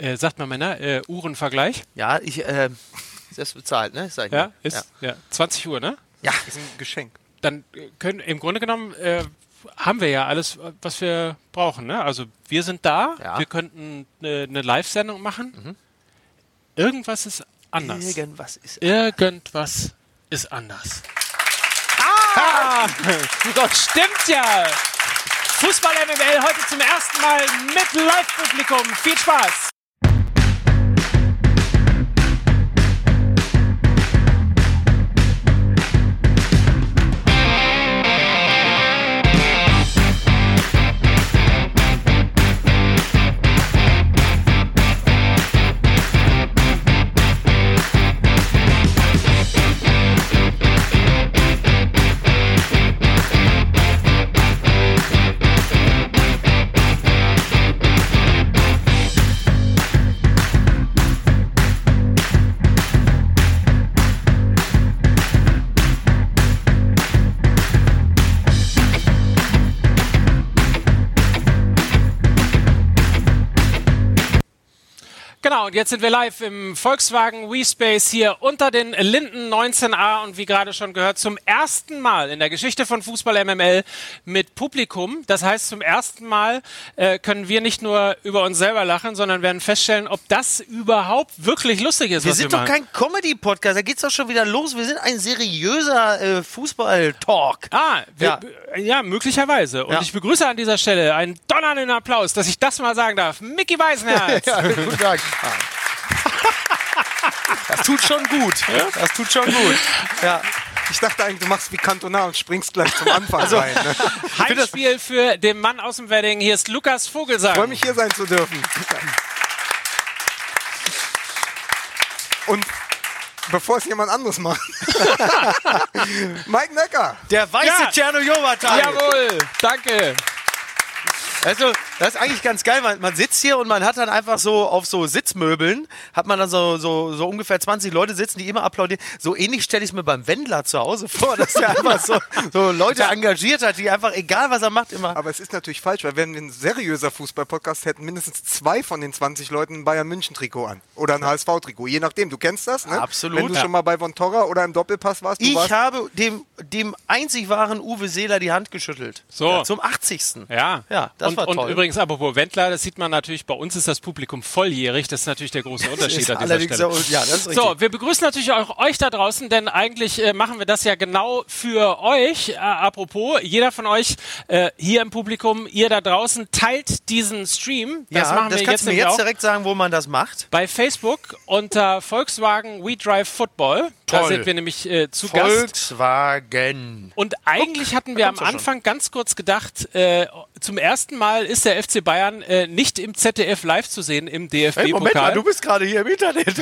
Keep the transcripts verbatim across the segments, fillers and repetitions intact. Äh, sagt man Männer, äh, Uhrenvergleich. Ja, ich, äh, selbst bezahlt, ne? Sag ich ja, mal. Ist, ja. ja, zwanzig Uhr, ne? Ja, ist ein Geschenk. Dann können, im Grunde genommen, äh, haben wir ja alles, was wir brauchen, ne? Also, wir sind da, ja. Wir könnten eine, eine Live-Sendung machen. Mhm. Irgendwas ist anders. Irgendwas ist anders. Irgendwas ist anders. Ah! ah! Das stimmt ja! Fußball M M L heute zum ersten Mal mit Live-Publikum. Viel Spaß! Und jetzt sind wir live im Volkswagen WeSpace hier unter den Linden neunzehn a und wie gerade schon gehört, zum ersten Mal in der Geschichte von Fußball M M L mit Publikum. Das heißt, zum ersten Mal äh, können wir nicht nur über uns selber lachen, sondern werden feststellen, ob das überhaupt wirklich lustig ist, wir was wir machen. Wir sind doch kein Comedy-Podcast, da geht's doch schon wieder los. Wir sind ein seriöser äh, Fußball-Talk. Ah, wir, ja. ja, möglicherweise. Und ja. ich begrüße an dieser Stelle einen donnernden Applaus, dass ich das mal sagen darf. Mickey Beisenherz. Ja, guten Tag. Das tut schon gut. Ja? Das tut schon gut. Ja. Ich dachte eigentlich, du machst wie Cantona und springst gleich zum Anfang also, rein. Ne? Heimspiel für den Mann aus dem Wedding. Hier ist Lucas Vogelsang. Ich freue mich, hier sein zu dürfen. Und bevor es jemand anderes macht. Maik Nöcker. Der weiße Tscherno ja. Jovatai. Jawohl, danke. Also, das ist eigentlich ganz geil, weil man sitzt hier und man hat dann einfach so auf so Sitzmöbeln, hat man dann so, so, so ungefähr zwanzig Leute sitzen, die immer applaudieren. So ähnlich stelle ich es mir beim Wendler zu Hause vor, dass er einfach so, so Leute engagiert hat, die einfach, egal was er macht, immer... Aber es ist natürlich falsch, weil wenn wir ein seriöser Fußball-Podcast hätten, mindestens zwei von den zwanzig Leuten ein Bayern-München-Trikot an oder ein H S V-Trikot, je nachdem. Du kennst das, ne? Absolut. Wenn du ja. schon mal bei Von Torra oder im Doppelpass warst. Du ich warst habe dem, dem einzig wahren Uwe Seeler die Hand geschüttelt. So. Ja, zum achtzigsten Ja. Ja, das und, war toll. Und übrigens, apropos Wendler, das sieht man natürlich, bei uns ist das Publikum volljährig, das ist natürlich der große Unterschied an dieser Stelle. So, ja, das ist so, wir begrüßen natürlich auch euch da draußen, denn eigentlich äh, machen wir das ja genau für euch. Äh, apropos, jeder von euch äh, hier im Publikum, ihr da draußen, teilt diesen Stream. Das ja, machen das wir kannst jetzt du mir jetzt auch direkt sagen, wo man das macht. Bei Facebook unter Volkswagen We Drive Football. Toll. Da sind wir nämlich äh, zu Volkswagen. Gast. Volkswagen. Und eigentlich Guck, hatten wir am Anfang schon. ganz kurz gedacht, äh, zum ersten Mal ist der F C Bayern äh, nicht im Z D F live zu sehen, im D F B-Pokal. Hey, Moment mal, du bist gerade hier im Internet.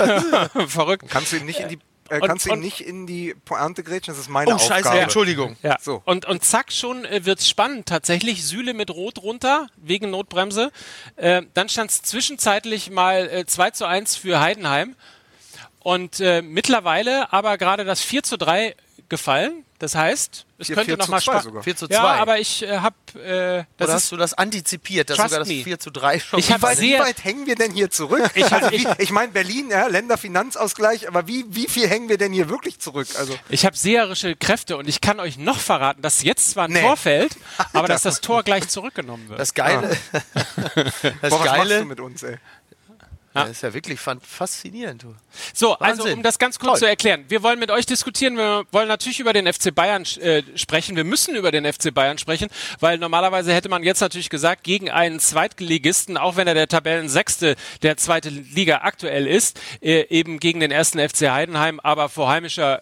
Verrückt. Kannst du ihn nicht in die Äh, und, kannst du ihn nicht in die Pointe grätschen? Das ist meine oh, Aufgabe. Oh, scheiße, ja. Entschuldigung. Ja. So. Und, und zack, schon äh, wird's spannend. Tatsächlich, Süle mit Rot runter, wegen Notbremse. Äh, dann stand's zwischenzeitlich mal äh, zwei zu eins für Heidenheim. Und äh, mittlerweile aber gerade das vier zu drei gefallen. Das heißt, es vier, könnte nochmal spannend. vier zu zwei Ja, aber ich äh, habe. Äh, Oder hast du das antizipiert, dass sogar das me. vier zu drei schon ich war. Wie weit hängen wir denn hier zurück? ich also, ich, ich meine, Berlin, ja, Länderfinanzausgleich, aber wie, wie viel hängen wir denn hier wirklich zurück? Also ich habe seherische Kräfte und ich kann euch noch verraten, dass jetzt zwar ein nee. Tor fällt, aber dass das Tor gleich zurückgenommen wird. Das Geile. Ah. das Boah, was Geile. machst du mit uns, ey? Ja. Das ist ja wirklich faszinierend. Du. So, Wahnsinn. Also um das ganz kurz Toll. zu erklären. Wir wollen mit euch diskutieren. Wir wollen natürlich über den F C Bayern äh, sprechen. Wir müssen über den F C Bayern sprechen, weil normalerweise hätte man jetzt natürlich gesagt, gegen einen Zweitligisten, auch wenn er der Tabellensechste der zweiten Liga aktuell ist, äh, eben gegen den ersten F C Heidenheim, aber vor heimischer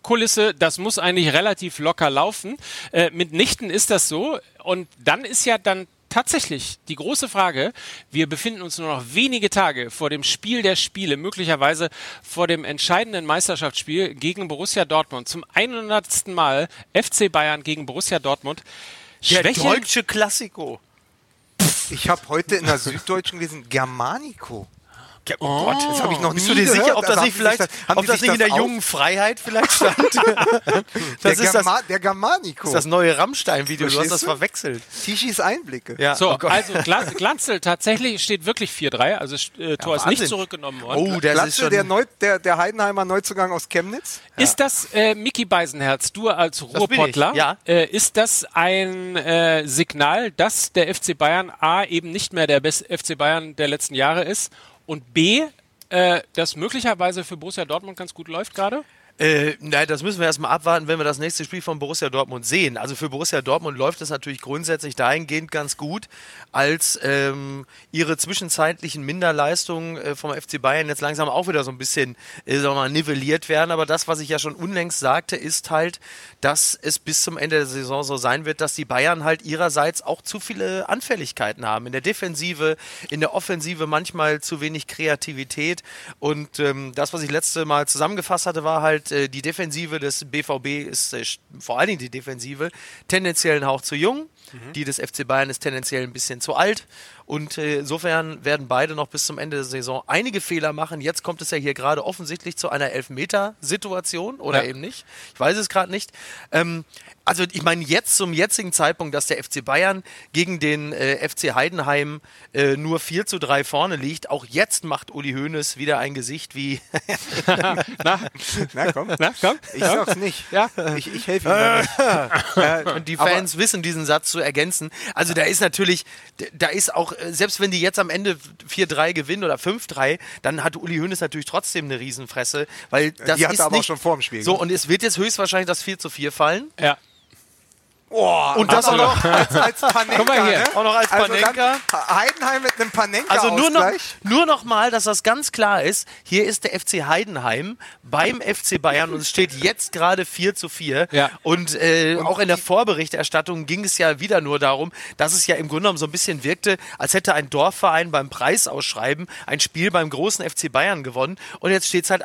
Kulisse, das muss eigentlich relativ locker laufen. Äh, mitnichten ist das so. Und dann ist ja dann tatsächlich die große Frage, wir befinden uns nur noch wenige Tage vor dem Spiel der Spiele, möglicherweise vor dem entscheidenden Meisterschaftsspiel gegen Borussia Dortmund. Zum hundertsten Mal F C Bayern gegen Borussia Dortmund. Der deutsche Klassiko. Ich habe heute in der Süddeutschen gelesen, Germanico. Ja, oh, oh Gott, das habe ich noch nie gehört. Bist du dir sicher, ob das also nicht vielleicht, ob das nicht in der jungen Freiheit vielleicht stand? Das der, ist Germa- das, der Germanico. Das ist das neue Rammstein-Video, du hast das verwechselt. Tischis Einblicke. Ja. So, oh also Glanz, Glanzl, tatsächlich steht wirklich vier drei, also äh, Tor ja, ist nicht zurückgenommen worden. Oh, das Glanzl, ist schon der, Neu- der, der Heidenheimer Neuzugang aus Chemnitz. Ja. Ist das, äh, Mickey Beisenherz, du als Ruhrpottler, ja. äh, ist das ein äh, Signal, dass der F C Bayern A eben nicht mehr der beste F C Bayern der letzten Jahre ist und B, äh, das möglicherweise für Borussia Dortmund ganz gut läuft gerade? Äh, nein, das müssen wir erstmal abwarten, wenn wir das nächste Spiel von Borussia Dortmund sehen. Also für Borussia Dortmund läuft es natürlich grundsätzlich dahingehend ganz gut, als ähm, ihre zwischenzeitlichen Minderleistungen äh, vom F C Bayern jetzt langsam auch wieder so ein bisschen äh, sagen wir mal, nivelliert werden. Aber das, was ich ja schon unlängst sagte, ist halt, dass es bis zum Ende der Saison so sein wird, dass die Bayern halt ihrerseits auch zu viele Anfälligkeiten haben. In der Defensive, in der Offensive manchmal zu wenig Kreativität. Und ähm, das, was ich letzte Mal zusammengefasst hatte, war halt, die Defensive des B V B ist äh, vor allen Dingen die Defensive tendenziell ein Hauch zu jung, mhm. die des F C Bayern ist tendenziell ein bisschen zu alt und äh, insofern werden beide noch bis zum Ende der Saison einige Fehler machen. Jetzt kommt es ja hier gerade offensichtlich zu einer Elfmeter-Situation oder ja. eben nicht. Ich weiß es gerade nicht. Ähm, also ich meine jetzt zum jetzigen Zeitpunkt, dass der F C Bayern gegen den äh, F C Heidenheim äh, nur vier zu drei vorne liegt, auch jetzt macht Uli Hoeneß wieder ein Gesicht wie... Na? Na komm, Na, komm. ich ja. sag's nicht. Ja. Ich, ich helfe ihm äh, nicht. Und die Fans aber wissen, diesen Satz zu ergänzen. Also da ist natürlich, da ist auch, selbst wenn die jetzt am Ende vier drei gewinnen oder fünf drei, dann hat Uli Hoeneß natürlich trotzdem eine Riesenfresse. Weil das die hat er aber nicht, auch schon vor dem Spiel. So, und es wird jetzt höchstwahrscheinlich das vier zu vier fallen. Ja. Oh, und das auch noch als, als Panenka. Guck mal hier, ne? Auch noch als Panenka. Also Heidenheim mit einem Panenka. Also nur noch, nur noch mal, dass das ganz klar ist, hier ist der F C Heidenheim beim F C Bayern und es steht jetzt gerade vier zu vier. Ja. Und, äh, und auch in der Vorberichterstattung ging es ja wieder nur darum, dass es ja im Grunde genommen so ein bisschen wirkte, als hätte ein Dorfverein beim Preisausschreiben ein Spiel beim großen F C Bayern gewonnen und jetzt steht es halt,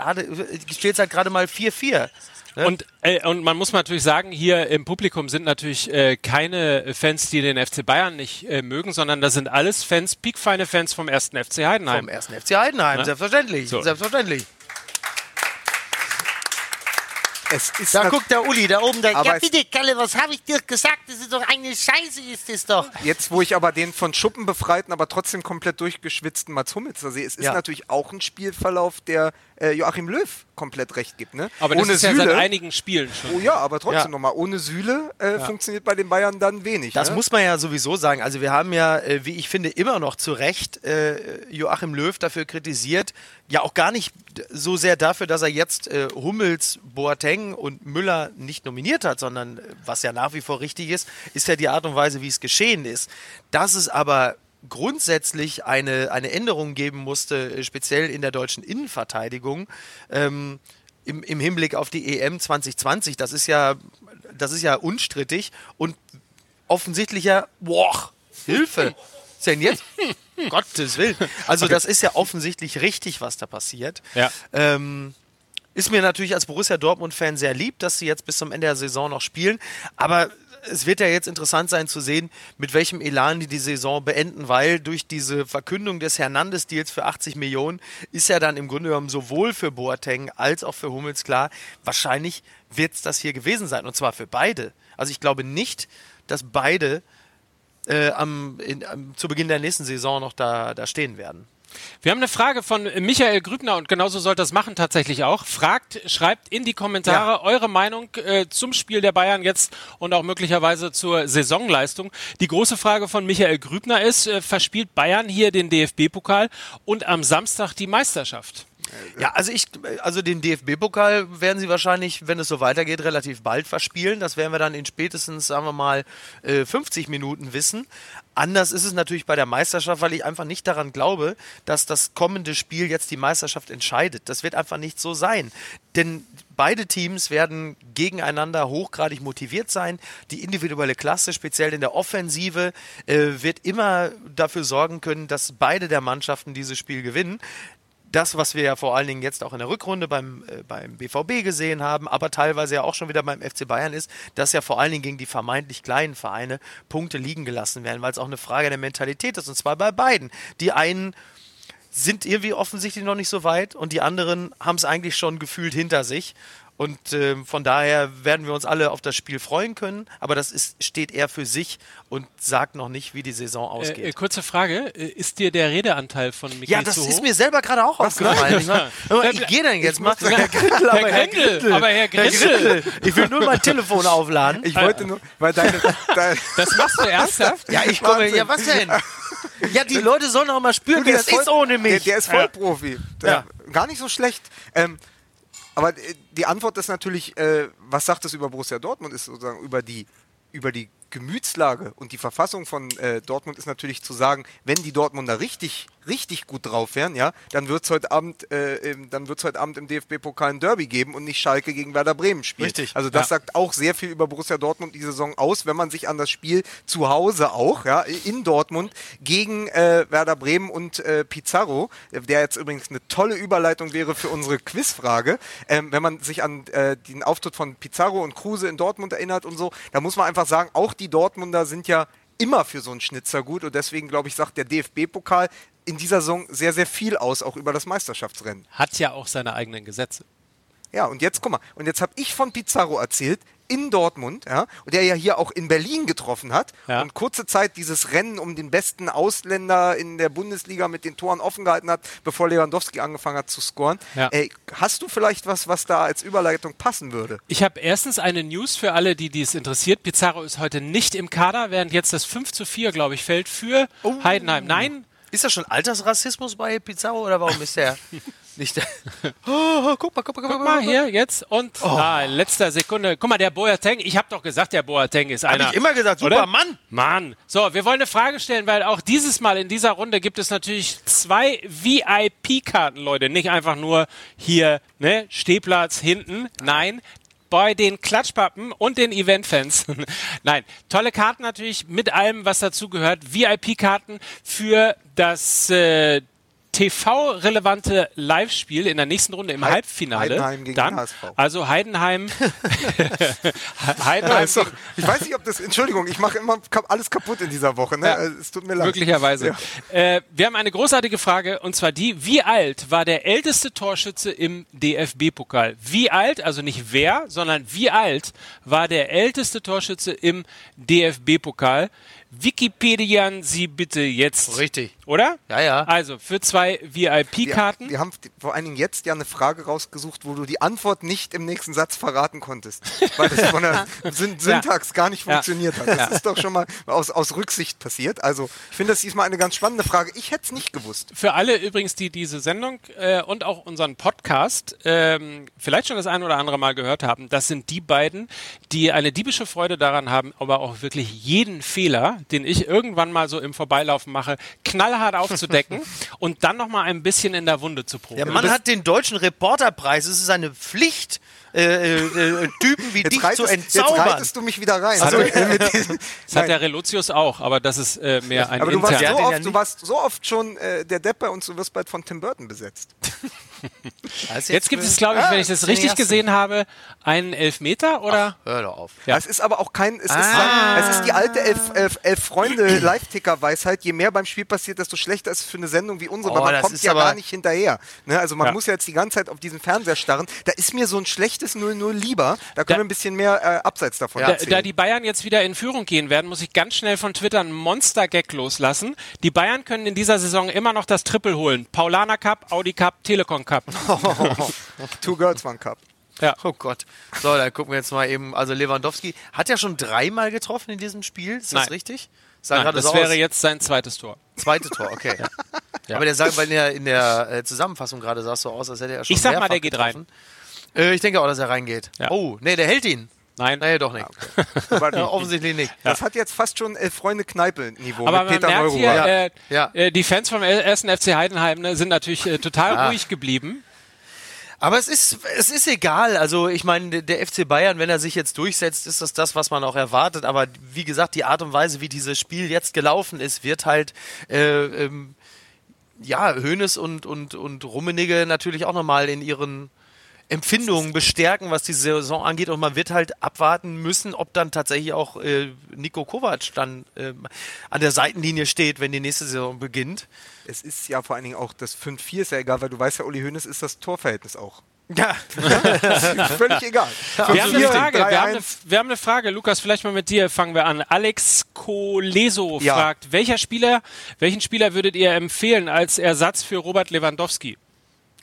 steht's halt gerade mal vier vier. Ne? Und, äh, und man muss natürlich sagen, hier im Publikum sind natürlich äh, keine Fans, die den F C Bayern nicht äh, mögen, sondern das sind alles Fans, piekfeine Fans vom ersten F C Heidenheim. Vom ersten F C Heidenheim, ne? Selbstverständlich, so. Selbstverständlich. Es ist da guckt der Uli, da oben, da, ja bitte, Kalle, was habe ich dir gesagt? Das ist doch eine Scheiße, ist das doch. Jetzt, wo ich aber den von Schuppen befreiten, aber trotzdem komplett durchgeschwitzten Mats Hummels da sehe, es ist ja. natürlich auch ein Spielverlauf, der äh, Joachim Löw komplett recht gibt. Ne? Aber das ohne ist Süle, ja seit einigen Spielen schon. Oh ja, aber trotzdem ja. nochmal, ohne Süle äh, ja. funktioniert bei den Bayern dann wenig. Das ne? muss man ja sowieso sagen. Also wir haben ja, äh, wie ich finde, immer noch zu Recht äh, Joachim Löw dafür kritisiert, ja auch gar nicht so sehr dafür, dass er jetzt äh, Hummels, Boateng und Müller nicht nominiert hat, sondern was ja nach wie vor richtig ist, ist ja die Art und Weise, wie es geschehen ist. Das ist aber grundsätzlich eine, eine Änderung geben musste, speziell in der deutschen Innenverteidigung, ähm, im, im Hinblick auf die E M zwanzig zwanzig. Das ist ja, das ist ja unstrittig und offensichtlicher, boah, Hilfe, was ist denn jetzt? Gottes Willen. Also das ist ja offensichtlich richtig, was da passiert. Ja. Ähm, ist mir natürlich als Borussia Dortmund-Fan sehr lieb, dass sie jetzt bis zum Ende der Saison noch spielen, aber es wird ja jetzt interessant sein zu sehen, mit welchem Elan die die Saison beenden, weil durch diese Verkündung des Hernandez-Deals für achtzig Millionen ist ja dann im Grunde genommen sowohl für Boateng als auch für Hummels klar, wahrscheinlich wird es das hier gewesen sein und zwar für beide. Also ich glaube nicht, dass beide äh, am, in, am, zu Beginn der nächsten Saison noch da, da stehen werden. Wir haben eine Frage von Michael Grübner und genauso sollt ihr das machen tatsächlich auch. Fragt, schreibt in die Kommentare ja. eure Meinung äh, zum Spiel der Bayern jetzt und auch möglicherweise zur Saisonleistung. Die große Frage von Michael Grübner ist, äh, verspielt Bayern hier den D F B-Pokal und am Samstag die Meisterschaft? Ja, also ich, also den D F B-Pokal werden sie wahrscheinlich, wenn es so weitergeht, relativ bald verspielen. Das werden wir dann in spätestens, sagen wir mal, fünfzig Minuten wissen. Anders ist es natürlich bei der Meisterschaft, weil ich einfach nicht daran glaube, dass das kommende Spiel jetzt die Meisterschaft entscheidet. Das wird einfach nicht so sein. Denn beide Teams werden gegeneinander hochgradig motiviert sein. Die individuelle Klasse, speziell in der Offensive, wird immer dafür sorgen können, dass beide der Mannschaften dieses Spiel gewinnen. Das, was wir ja vor allen Dingen jetzt auch in der Rückrunde beim, äh, beim B V B gesehen haben, aber teilweise ja auch schon wieder beim F C Bayern ist, dass ja vor allen Dingen gegen die vermeintlich kleinen Vereine Punkte liegen gelassen werden, weil es auch eine Frage der Mentalität ist, und zwar bei beiden. Die einen sind irgendwie offensichtlich noch nicht so weit und die anderen haben es eigentlich schon gefühlt hinter sich. Und äh, von daher werden wir uns alle auf das Spiel freuen können, aber das ist, steht eher für sich und sagt noch nicht, wie die Saison ausgeht. Äh, äh, kurze Frage, ist dir der Redeanteil von Mickey zu hoch? Ja, das ist mir selber gerade auch was aufgefallen. Ich, meine, ich gehe dann jetzt mal. Herr Grindel, aber Herr Grindel, aber Herr Grindel, ich will nur mein Telefon aufladen. Ich wollte nur, weil deine... deine das machst du ernsthaft? Ja, ich komme, ja was denn? Ja, die Leute sollen auch mal spüren, du, der das ist, voll, ist ohne mich. Der, der ist Vollprofi. Ja. Ja. Gar nicht so schlecht. Ähm, aber die Antwort ist natürlich, äh, was sagt das über Borussia Dortmund, ist sozusagen über die, über die Gemütslage und die Verfassung von äh, Dortmund ist natürlich zu sagen, wenn die Dortmunder richtig, richtig gut drauf wären, ja, dann wird es heute Abend, äh, dann wird's heute Abend im D F B-Pokal ein Derby geben und nicht Schalke gegen Werder Bremen spielen. Richtig. Also das ja. sagt auch sehr viel über Borussia Dortmund die Saison aus, wenn man sich an das Spiel zu Hause auch, ja, in Dortmund gegen äh, Werder Bremen und äh, Pizarro, der jetzt übrigens eine tolle Überleitung wäre für unsere Quizfrage, ähm, wenn man sich an äh, den Auftritt von Pizarro und Kruse in Dortmund erinnert und so, da muss man einfach sagen, auch die Dortmunder sind ja immer für so einen Schnitzer gut und deswegen, glaube ich, sagt der D F B-Pokal in dieser Saison sehr, sehr viel aus, auch über das Meisterschaftsrennen. Hat ja auch seine eigenen Gesetze. Ja, und jetzt, guck mal, und jetzt habe ich von Pizarro erzählt, in Dortmund, ja, der ja hier auch in Berlin getroffen hat ja. und kurze Zeit dieses Rennen um den besten Ausländer in der Bundesliga mit den Toren offen gehalten hat, bevor Lewandowski angefangen hat zu scoren. Ja. Ey, hast du vielleicht was, was da als Überleitung passen würde? Ich habe erstens eine News für alle, die dies interessiert. Pizarro ist heute nicht im Kader, während jetzt das fünf zu vier, glaube ich, fällt für oh. Heidenheim. Nein. Ist das schon Altersrassismus bei Pizarro oder warum ist der... Nicht. Oh, guck mal, guck mal, guck mal, guck mal hier jetzt und oh. ah, in letzter Sekunde. Guck mal, der Boateng. Ich habe doch gesagt, der Boateng ist einer. Hab ich immer gesagt, super oder? Mann. Mann. So, wir wollen eine Frage stellen, weil auch dieses Mal in dieser Runde gibt es natürlich zwei V I P-Karten, Leute. Nicht einfach nur hier, ne, Stehplatz hinten. Nein. Bei den Klatschpappen und den Eventfans. Nein, tolle Karten natürlich mit allem, was dazu gehört. V I P-Karten für das äh, T V-relevante Live-Spiel in der nächsten Runde im Heid- Halbfinale. Heidenheim gegen dann, H S V. Also Heidenheim. Heidenheim ja, doch, ich weiß nicht, ob das... Entschuldigung, ich mache immer alles kaputt in dieser Woche. Ne? Ja, es tut mir leid. Möglicherweise. Ja. Äh, wir haben eine großartige Frage und zwar die, wie alt war der älteste Torschütze im D F B-Pokal? Wie alt, also nicht wer, sondern wie alt war der älteste Torschütze im D F B-Pokal? Wikipedian Sie bitte jetzt. Richtig. Oder? Ja, ja. Also für zwei V I P-Karten. Wir, wir haben vor allen Dingen jetzt ja eine Frage rausgesucht, wo du die Antwort nicht im nächsten Satz verraten konntest, weil das von der Syn- Syntax ja. gar nicht funktioniert ja. hat. Das ja. ist doch schon mal aus, aus Rücksicht passiert. Also ich finde das diesmal eine ganz spannende Frage. Ich hätte es nicht gewusst. Für alle übrigens, die diese Sendung äh, und auch unseren Podcast ähm, vielleicht schon das ein oder andere Mal gehört haben, das sind die beiden, die eine diebische Freude daran haben, aber auch wirklich jeden Fehler, den ich irgendwann mal so im Vorbeilaufen mache, knallhart aufzudecken und dann nochmal ein bisschen in der Wunde zu proben. Der Mann hat den deutschen Reporterpreis. Es ist eine Pflicht, äh, äh, Typen wie jetzt dich reitest, zu entzaubern. Jetzt reitest du mich wieder rein. Also, das hat der Relotius auch, aber das ist äh, mehr ein aber du warst, so oft, du warst so oft schon äh, der Depp bei uns, du wirst bald von Tim Burton besetzt. Jetzt, jetzt gibt es, glaube ich, wenn ich das richtig gesehen habe, einen Elfmeter, oder? Ach, hör doch auf. Ja. Es ist aber auch kein, es, ah. ist, ein, es ist die alte Elf, Elf, Elf Freunde-Live-Ticker-Weisheit, je mehr beim Spiel passiert, desto schlechter ist es für eine Sendung wie unsere, oh, weil man kommt ja gar nicht hinterher. Ne? Also man ja. muss ja jetzt die ganze Zeit auf diesen Fernseher starren. Da ist mir so ein schlechtes null null lieber, da können da, wir ein bisschen mehr äh, abseits davon ja. erzählen. Da, da die Bayern jetzt wieder in Führung gehen werden, muss ich ganz schnell von Twitter einen Monster-Gag loslassen. Die Bayern können in dieser Saison immer noch das Triple holen. Paulaner Cup, Audi Cup, Telekom Cup. Oh, two girls, one cup. Ja. Oh Gott. So, dann gucken wir jetzt mal eben. Also Lewandowski hat ja schon dreimal getroffen in diesem Spiel. Ist das Nein. richtig? Sah Nein, das so wäre aus. Jetzt sein zweites Tor. Zweites Tor, okay. Ja. Ja. Aber der sah in der, in der äh, Zusammenfassung gerade sah es so aus, als hätte er schon. Ich sag mal, der geht getroffen. Rein. Äh, ich denke auch, dass er reingeht. Ja. Oh, nee, der hält ihn. Nein. Naja, doch nicht. Ja, okay. ja, offensichtlich nicht. Das ja. hat jetzt fast schon äh, Freunde-Kneipe-Niveau mit Peter Neururer. Ja. Äh, ja. äh, die Fans vom ersten F C Heidenheim ne, sind natürlich äh, total ja. ruhig geblieben. Aber es ist, es ist egal. Also ich meine, der F C Bayern, wenn er sich jetzt durchsetzt, ist das das, was man auch erwartet. Aber wie gesagt, die Art und Weise, wie dieses Spiel jetzt gelaufen ist, wird halt... Äh, ähm, ja, Hoeneß und, und, und Rummenigge natürlich auch nochmal in ihren... Empfindungen bestärken, was die Saison angeht, und man wird halt abwarten müssen, ob dann tatsächlich auch äh, Niko Kovac dann äh, an der Seitenlinie steht, wenn die nächste Saison beginnt. Es ist ja vor allen Dingen auch das fünf vier ist ja egal, weil du weißt ja, Uli Hoeneß ist das Torverhältnis auch. Ja, völlig egal. Wir haben, eine Frage, wir, haben eine, wir haben eine Frage, Lukas, vielleicht mal mit dir fangen wir an. Alex Coleso ja. fragt, welcher Spieler, welchen Spieler würdet ihr empfehlen als Ersatz für Robert Lewandowski?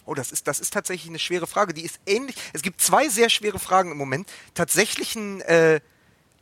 Oh, das ist, das ist tatsächlich eine schwere Frage. Die ist ähnlich. Es gibt zwei sehr schwere Fragen im Moment. Tatsächlich ein, äh,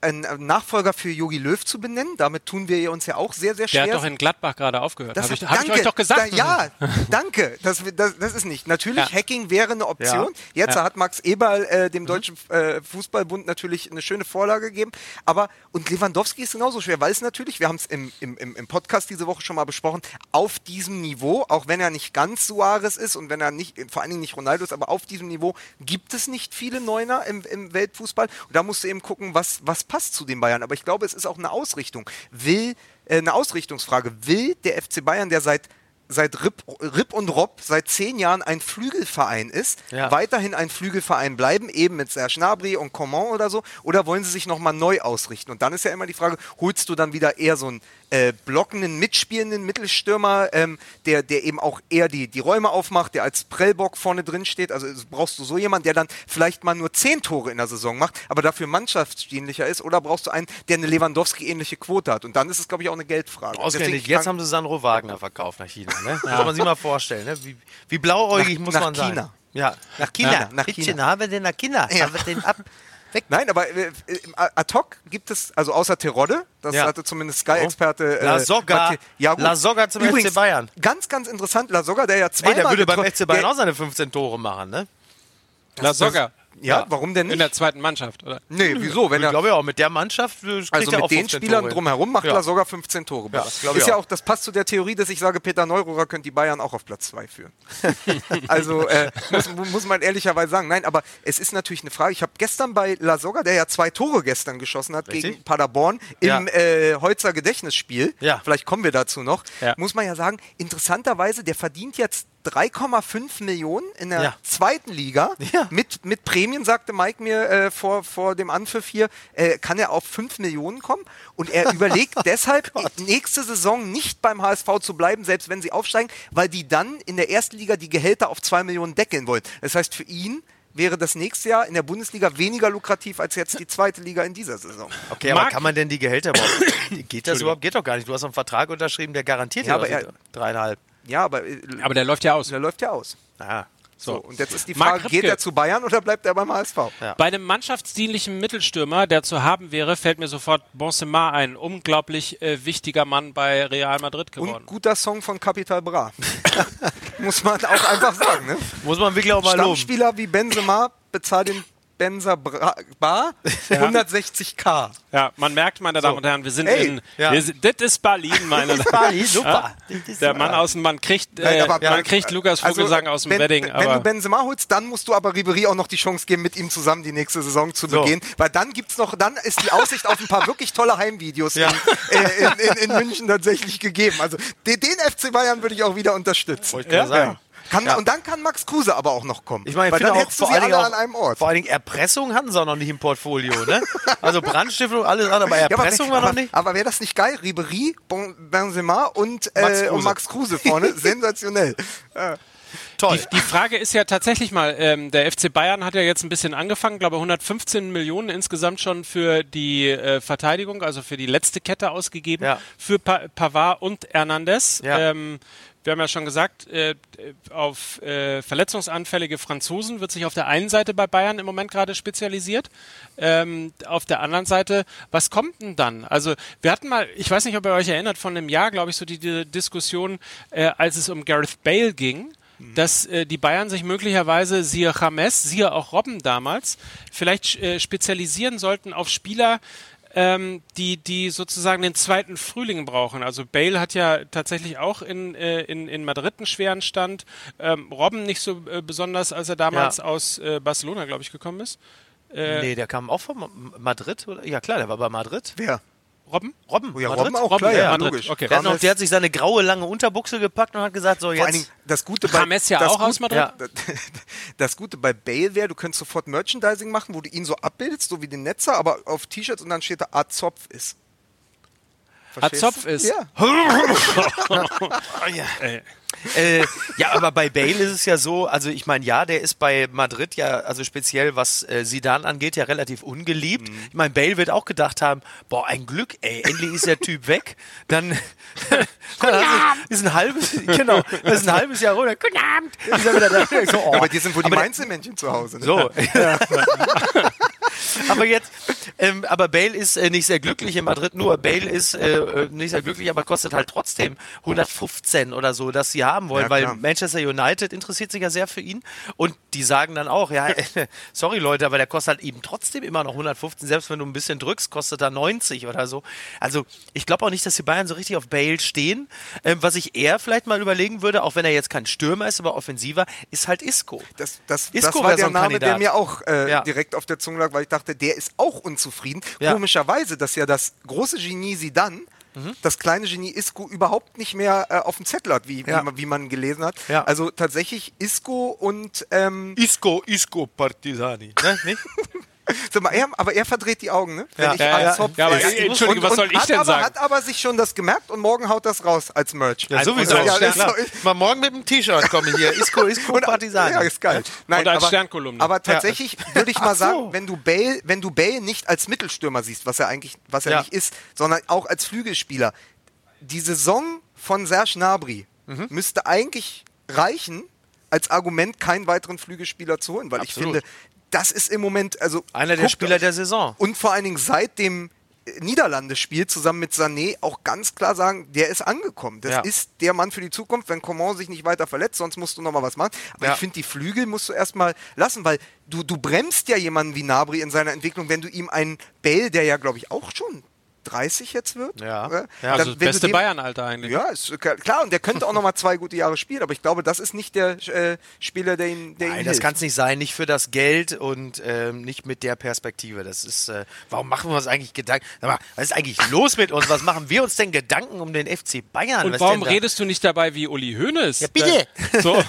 einen Nachfolger für Jogi Löw zu benennen, damit tun wir uns ja auch sehr, sehr schwer. Der hat doch in Gladbach gerade aufgehört. Habe ich, hab ich euch doch gesagt. Da, ja, danke. Das, das, das ist nicht. Natürlich, ja. Hacking wäre eine Option. Ja. Jetzt ja. hat Max Eberl äh, dem mhm. Deutschen äh, Fußballbund natürlich eine schöne Vorlage gegeben. Aber, und Lewandowski ist genauso schwer, weil es natürlich, wir haben es im, im, im Podcast diese Woche schon mal besprochen, auf diesem Niveau, auch wenn er nicht ganz Suarez ist und wenn er nicht, vor allen Dingen nicht Ronaldo ist, aber auf diesem Niveau gibt es nicht viele Neuner im, im Weltfußball. Und da musst du eben gucken, was, was passt zu den Bayern, aber ich glaube, es ist auch eine Ausrichtung. Will, äh, eine Ausrichtungsfrage. Will der F C Bayern, der seit, seit Rip, Rip und Rob seit zehn Jahren ein Flügelverein ist, ja. weiterhin ein Flügelverein bleiben, eben mit Serge Gnabry und Coman oder so, oder wollen sie sich nochmal neu ausrichten? Und dann ist ja immer die Frage, holst du dann wieder eher so einen äh, blockenden, mitspielenden Mittelstürmer, ähm, der, der eben auch eher die, die Räume aufmacht, der als Prellbock vorne drin steht, also brauchst du so jemanden, der dann vielleicht mal nur zehn Tore in der Saison macht, aber dafür mannschaftsdienlicher ist, oder brauchst du einen, der eine Lewandowski-ähnliche Quote hat? Und dann ist es, glaube ich, auch eine Geldfrage. Ausgerechnet, jetzt haben sie Sandro Wagner verkauft nach China. Ne? Ja. Muss man sich mal vorstellen, ne? wie, wie blauäugig nach, muss nach man China. sein. Ja. Nach China. Ja, nach China. China. Haben wir den nach China? Ja. Haben wir den ab? Weg. Nein, aber äh, ad hoc gibt es, also außer Terodde, das ja. hatte zumindest Sky-Experte. Äh, Lasogga. Ja, Lasogga zum Übrigens, F C Bayern. Ganz, ganz interessant, Lasogga, der ja zweimal... Ey, der würde beim F C Bayern auch seine fünfzehn Tore machen, ne? Lasogga. Ja, ja, warum denn nicht? In der zweiten Mannschaft, oder? Nee, wieso? Wenn ich glaube ja auch, mit der Mannschaft kriegt also er mit auch den Spielern Tore drumherum macht ja. Lasogga fünfzehn Tore. Ja, das, ist ja auch. Auch, das passt zu der Theorie, dass ich sage, Peter Neururer könnte die Bayern auch auf Platz zwei führen. Also äh, muss, muss man ehrlicherweise sagen. Nein, aber es ist natürlich eine Frage. Ich habe gestern bei Lasogga, der ja zwei Tore gestern geschossen hat, richtig? Gegen Paderborn ja. im äh, Holzer Gedächtnisspiel, ja. vielleicht kommen wir dazu noch, ja. muss man ja sagen, interessanterweise, der verdient jetzt drei Komma fünf Millionen in der ja. zweiten Liga. Ja. Mit, mit Prämien, sagte Maik mir äh, vor, vor dem Anpfiff hier, äh, kann er auf fünf Millionen kommen. Und er überlegt deshalb, Gott. nächste Saison nicht beim H S V zu bleiben, selbst wenn sie aufsteigen, weil die dann in der ersten Liga die Gehälter auf zwei Millionen deckeln wollen. Das heißt, für ihn wäre das nächste Jahr in der Bundesliga weniger lukrativ als jetzt die zweite Liga in dieser Saison. Okay, Marc, aber kann man denn die Gehälter überhaupt? Geht das überhaupt? Geht doch gar nicht. Du hast einen Vertrag unterschrieben, der garantiert ja, dir dreieinhalb. Ja, aber, aber der läuft ja aus. Der läuft ja aus. Ah, so. So, und jetzt ist die Frage, geht er zu Bayern oder bleibt er beim H S V? Ja. Bei einem mannschaftsdienlichen Mittelstürmer, der zu haben wäre, fällt mir sofort Benzema ein. Unglaublich äh, wichtiger Mann bei Real Madrid geworden. Und guter Song von Capital Bra. Muss man auch einfach sagen. Ne? Muss man wirklich auch mal loben. Stammspieler wie Benzema bezahlt den Benza Bra Bar ja. hundertsechzig K. Ja, man merkt, meine Damen so. und Herren, wir sind Ey, in. Ja. Wir sind, das ist Berlin, meine Damen und Herren. Berlin, super. Ja? Der Mann aus dem, man kriegt, äh, Nein, aber, man ja, kriegt Lucas Vogelsang also, aus dem ben, Wedding. Wenn aber du Benzema holst, dann musst du aber Ribéry auch noch die Chance geben, mit ihm zusammen die nächste Saison zu so. begehen. Weil dann gibt's noch, dann ist die Aussicht auf ein paar wirklich tolle Heimvideos ja. in, äh, in, in, in München tatsächlich gegeben. Also den, den F C Bayern würde ich auch wieder unterstützen. Wollte ich ja? sagen. Ja. Kann, ja. Und dann kann Max Kruse aber auch noch kommen. Ich meine, weil dann auch hättest du sie alle auch, an einem Ort. Vor allen Dingen Erpressung hatten sie auch noch nicht im Portfolio, ne? Also Brandstiftung, alles andere, aber Erpressung ja, aber, war aber, noch nicht. Aber wäre das nicht geil? Ribéry, Benzema und, äh, und Max Kruse vorne, sensationell. Ja. Toll. Die, die Frage ist ja tatsächlich mal, ähm, der F C Bayern hat ja jetzt ein bisschen angefangen, glaube hundertfünfzehn Millionen insgesamt schon für die äh, Verteidigung, also für die letzte Kette ausgegeben, ja. für pa- Pavard und Hernández. Ja. Ähm, wir haben ja schon gesagt, äh, auf äh, verletzungsanfällige Franzosen wird sich auf der einen Seite bei Bayern im Moment gerade spezialisiert, ähm, auf der anderen Seite, was kommt denn dann? Also wir hatten mal, ich weiß nicht, ob ihr euch erinnert, von einem Jahr, glaube ich, so die, die Diskussion, äh, als es um Gareth Bale ging, dass äh, die Bayern sich möglicherweise, siehe James, siehe auch Robben damals, vielleicht äh, spezialisieren sollten auf Spieler, ähm, die die sozusagen den zweiten Frühling brauchen. Also Bale hat ja tatsächlich auch in äh, in in Madrid einen schweren Stand, ähm, Robben nicht so äh, besonders, als er damals ja. aus äh, Barcelona, glaube ich, gekommen ist. Äh, nee, der kam auch von Madrid, oder? Ja klar, der war bei Madrid. Wer? Robben? Robben? Oh ja, Robben auch, Robben, klar, ja, Madrid. Okay. Der, hat noch, der hat sich seine graue, lange Unterbuchse gepackt und hat gesagt, so jetzt... Vor allen Dingen, das Gute bei... Rames ja auch Gute, aus Madrid? Ja. Das Gute bei Bale wäre, du könntest sofort Merchandising machen, wo du ihn so abbildest, so wie den Netzer, aber auf T-Shirts und dann steht da, A Zopf ist. Verstehst? A Zopf ist? Ja. Ja. Ey. äh, ja, aber bei Bale ist es ja so, also ich meine, ja, der ist bei Madrid ja, also speziell was äh, Zidane angeht, ja relativ ungeliebt. Mhm. Ich meine, Bale wird auch gedacht haben, boah, ein Glück, ey, endlich ist der Typ weg. Dann, dann also, ist ein halbes, genau, ist ein halbes Jahr runter. Guten Abend. Ist er wieder da. So, oh. Aber die sind wohl die Mainzelmännchen zu Hause. Ne? So. Aber jetzt, ähm, aber Bale ist äh, nicht sehr glücklich in Madrid, nur Bale ist äh, nicht sehr glücklich, aber kostet halt trotzdem hundertfünfzehn oder so, dass sie haben wollen, ja, weil Manchester United interessiert sich ja sehr für ihn und die sagen dann auch, ja, äh, sorry Leute, aber der kostet halt eben trotzdem immer noch hundertfünfzehn, selbst wenn du ein bisschen drückst, kostet er neunzig oder so. Also ich glaube auch nicht, dass die Bayern so richtig auf Bale stehen. Ähm, was ich eher vielleicht mal überlegen würde, auch wenn er jetzt kein Stürmer ist, aber offensiver, ist halt Isco. Das, das, Isco das war der so Name, Kandidat. Der mir auch äh, ja. direkt auf der Zunge lag, weil ich dachte, der ist auch unzufrieden. Ja. Komischerweise, dass ja das große Genie Zidane mhm. das kleine Genie Isco überhaupt nicht mehr äh, auf dem Zettel hat, wie, ja. wie, wie man gelesen hat. Ja. Also tatsächlich Isco und... Ähm Isco, Isco Partizani. Ne? Nicht? So, er, aber er verdreht die Augen, ne? Wenn ja. ich ja, ja. Ja, aber, Entschuldigung, und, was soll ich denn aber, sagen? Er hat aber sich schon das gemerkt und morgen haut das raus als Merch. Ja, also sowieso. Ja, ja, so, mal morgen mit dem T-Shirt kommen hier. Isco, Isco und, Partisan. Ja, ist geil. Nein, und als aber, Sternkolumne. Aber tatsächlich ja. würde ich mal so. sagen, wenn du, Bale, wenn du Bale nicht als Mittelstürmer siehst, was er eigentlich was er ja. nicht ist, sondern auch als Flügelspieler. Die Saison von Serge Gnabry mhm. müsste eigentlich reichen, als Argument keinen weiteren Flügelspieler zu holen, weil Absolut. ich finde... Das ist im Moment, also... Einer der Spieler der Saison. Und vor allen Dingen seit dem Niederlande-Spiel zusammen mit Sané auch ganz klar sagen, der ist angekommen. Das ja. ist der Mann für die Zukunft, wenn Coman sich nicht weiter verletzt, sonst musst du nochmal was machen. Aber ja. ich finde, die Flügel musst du erstmal lassen, weil du, du bremst ja jemanden wie Gnabry in seiner Entwicklung, wenn du ihm einen Bell, der ja, glaube ich, auch schon... dreißig jetzt wird. Ja, ja dann, also das beste dem, Bayern-Alter eigentlich. Ja, ist klar. Und der könnte auch nochmal zwei gute Jahre spielen. Aber ich glaube, das ist nicht der äh, Spieler, der ihn der Nein, ihn das kann es nicht sein. Nicht für das Geld und ähm, nicht mit der Perspektive. Das ist, äh, warum machen wir uns eigentlich Gedanken? Sag mal, was ist eigentlich los mit uns? Was machen wir uns denn Gedanken um den F C Bayern? Und was warum redest du nicht dabei wie Uli Hoeneß? Ja, bitte! Das, so.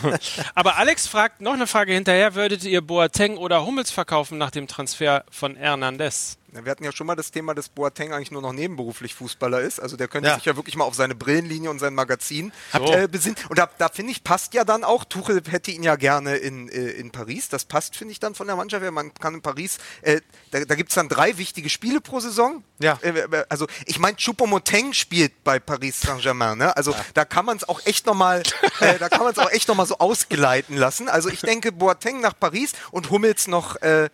Aber Alex fragt noch eine Frage hinterher. Würdet ihr Boateng oder Hummels verkaufen nach dem Transfer von Hernández? Wir hatten ja schon mal das Thema, dass Boateng eigentlich nur noch nebenberuflich Fußballer ist. Also der könnte ja. sich ja wirklich mal auf seine Brillenlinie und sein Magazin so. äh, besinnen. Und da, da finde ich, passt ja dann auch, Tuchel hätte ihn ja gerne in, äh, in Paris. Das passt, finde ich, dann von der Mannschaft her. Man kann in Paris, äh, da, da gibt es dann drei wichtige Spiele pro Saison. Ja. Äh, also ich meine, Choupo-Moting spielt bei Paris Saint-Germain. Ne? Also ja. da kann man es auch echt nochmal äh, da kann man es auch echt noch mal so ausgeleiten lassen. Also ich denke, Boateng nach Paris und Hummels noch... Äh,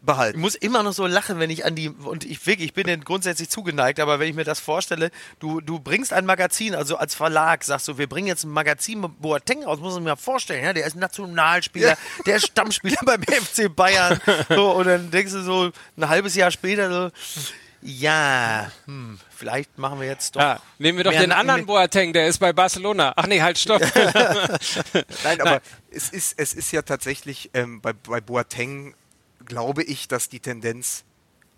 behalten. Ich muss immer noch so lachen, wenn ich an die, und ich wirklich, ich bin denn grundsätzlich zugeneigt, aber wenn ich mir das vorstelle, du, du bringst ein Magazin, also als Verlag, sagst du, wir bringen jetzt ein Magazin mit Boateng raus, muss ich mir mal vorstellen, ja, der ist Nationalspieler, ja. der ist Stammspieler beim F C Bayern, so, und dann denkst du so ein halbes Jahr später so, ja, hm, vielleicht machen wir jetzt doch... Ja, nehmen wir doch den anderen Boateng, der ist bei Barcelona. Ach nee, halt, stopp. Nein, aber Nein. Es, ist, es ist ja tatsächlich ähm, bei, bei Boateng... glaube ich, dass die Tendenz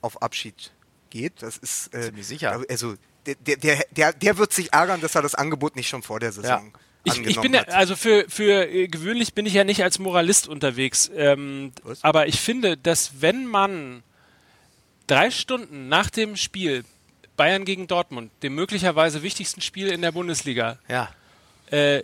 auf Abschied geht. Das ist äh, ziemlich sicher. Also der, der, der, der wird sich ärgern, dass er das Angebot nicht schon vor der Saison ja. Ich, ich bin ja, also für, für äh, gewöhnlich bin ich ja nicht als Moralist unterwegs. Ähm, aber ich finde, dass wenn man drei Stunden nach dem Spiel Bayern gegen Dortmund, dem möglicherweise wichtigsten Spiel in der Bundesliga, ja. äh,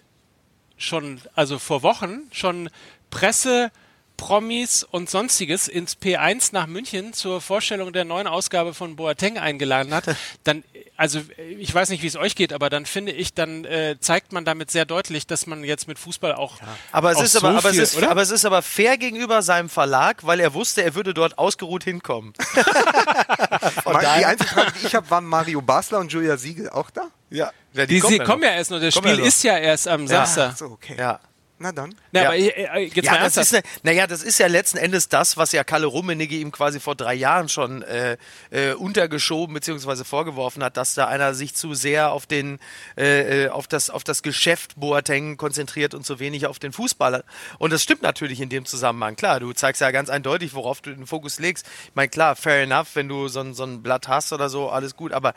schon, also vor Wochen schon Presse, Promis und Sonstiges ins P eins nach München zur Vorstellung der neuen Ausgabe von Boateng eingeladen hat, dann, also ich weiß nicht, wie es euch geht, aber dann finde ich, dann äh, zeigt man damit sehr deutlich, dass man jetzt mit Fußball auch ja. aber, es ist so aber, aber, viel, es ist, aber es ist aber fair gegenüber seinem Verlag, weil er wusste, er würde dort ausgeruht hinkommen. Die einzige Frage, die ich habe, waren Mario Basler und Julia Siegel auch da? Ja, ja die, die kommen, sie ja kommen ja erst noch, das Spiel ja ist ja erst am Samstag. Ja, so, okay. Ja. Na dann. Na, ja. aber jetzt ja, mal das ist eine, naja, das ist ja letzten Endes das, was ja Kalle Rummenigge ihm quasi vor drei Jahren schon äh, äh, untergeschoben bzw. vorgeworfen hat, dass da einer sich zu sehr auf, den, äh, auf, das, auf das Geschäft Boateng konzentriert und zu wenig auf den Fußballer. Und das stimmt natürlich in dem Zusammenhang. Klar, du zeigst ja ganz eindeutig, worauf du den Fokus legst. Ich meine, klar, fair enough, wenn du so ein, so ein Blatt hast oder so, alles gut, aber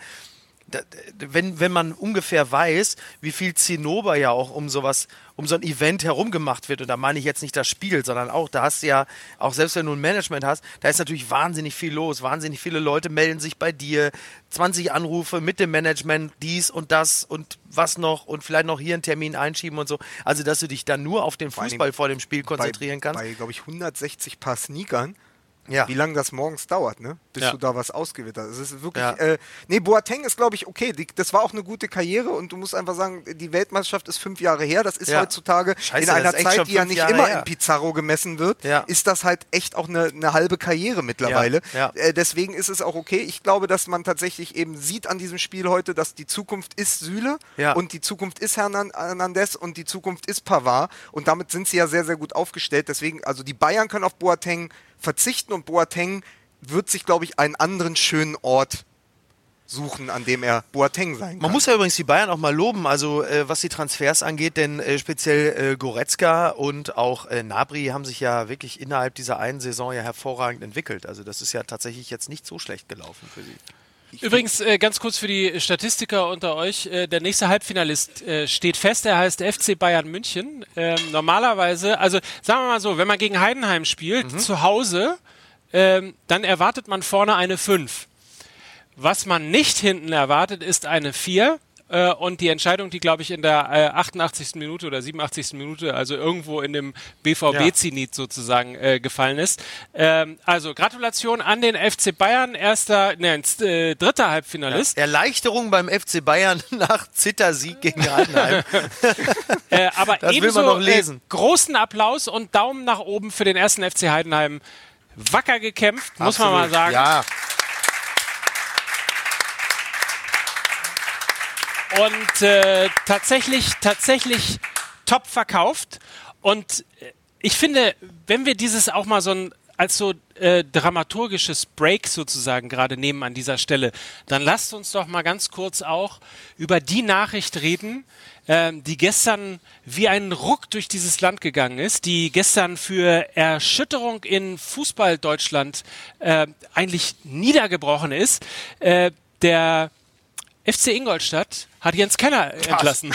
Wenn, wenn man ungefähr weiß, wie viel Zinnober ja auch um sowas, um so ein Event herumgemacht wird, und da meine ich jetzt nicht das Spiel, sondern auch, da hast du ja, auch selbst wenn du ein Management hast, da ist natürlich wahnsinnig viel los, wahnsinnig viele Leute melden sich bei dir, zwanzig Anrufe mit dem Management, dies und das und was noch und vielleicht noch hier einen Termin einschieben und so, also dass du dich dann nur auf den Fußball vor dem Spiel konzentrieren kannst. Bei, bei glaube ich, hundertsechzig Paar Sneakern. Ja. Wie lange das morgens dauert, ne? Bis ja. du da was ausgewittert. Es ist wirklich. Ja. Äh, nee, Boateng ist, glaube ich, okay. Die, das war auch eine gute Karriere, und du musst einfach sagen, die Weltmeisterschaft ist fünf Jahre her. Das ist ja. heutzutage Scheiße, in einer Zeit, die ja nicht Jahre immer her. in Pizarro gemessen wird, ja. ist das halt echt auch eine, eine halbe Karriere mittlerweile. Ja. Ja. Äh, deswegen ist es auch okay. Ich glaube, dass man tatsächlich eben sieht an diesem Spiel heute, dass die Zukunft ist Süle ja. und die Zukunft ist Hernandez und die Zukunft ist Pavard. Und damit sind sie ja sehr, sehr gut aufgestellt. Deswegen, also die Bayern können auf Boateng verzichten, und Boateng wird sich, glaube ich, einen anderen schönen Ort suchen, an dem er Boateng sein kann. Man muss ja übrigens die Bayern auch mal loben, also äh, was die Transfers angeht, denn äh, speziell äh, Goretzka und auch äh, Gnabry haben sich ja wirklich innerhalb dieser einen Saison ja hervorragend entwickelt. Also das ist ja tatsächlich jetzt nicht so schlecht gelaufen für sie. Übrigens, äh, ganz kurz für die Statistiker unter euch, äh, der nächste Halbfinalist äh, steht fest, er heißt F C Bayern München. Ähm, normalerweise, also sagen wir mal so, wenn man gegen Heidenheim spielt, mhm. zu Hause, ähm, dann erwartet man vorne eine fünf. Was man nicht hinten erwartet, ist eine vier. Äh, und die Entscheidung, die, glaube ich, in der äh, achtundachtzigsten Minute oder siebenundachtzigsten Minute, also irgendwo in dem B V B-Zenit ja. sozusagen äh, gefallen ist. Ähm, also Gratulation an den F C Bayern, erster, nein, äh, dritter Halbfinalist. Ja. Erleichterung beim F C Bayern nach Zittersieg gegen Heidenheim. äh, aber das ebenso will man noch lesen. Äh, großen Applaus und Daumen nach oben für den ersten F C Heidenheim. Wacker gekämpft, Absolut. muss man mal sagen. Ja. Und äh, tatsächlich, tatsächlich top verkauft. Und ich finde, wenn wir dieses auch mal so ein, als so äh, dramaturgisches Break sozusagen gerade nehmen an dieser Stelle, dann lasst uns doch mal ganz kurz auch über die Nachricht reden, äh, die gestern wie ein Ruck durch dieses Land gegangen ist, die gestern für Erschütterung in Fußball-Deutschland äh, eigentlich niedergebrochen ist. Äh, der F C Ingolstadt hat Jens Keller entlassen.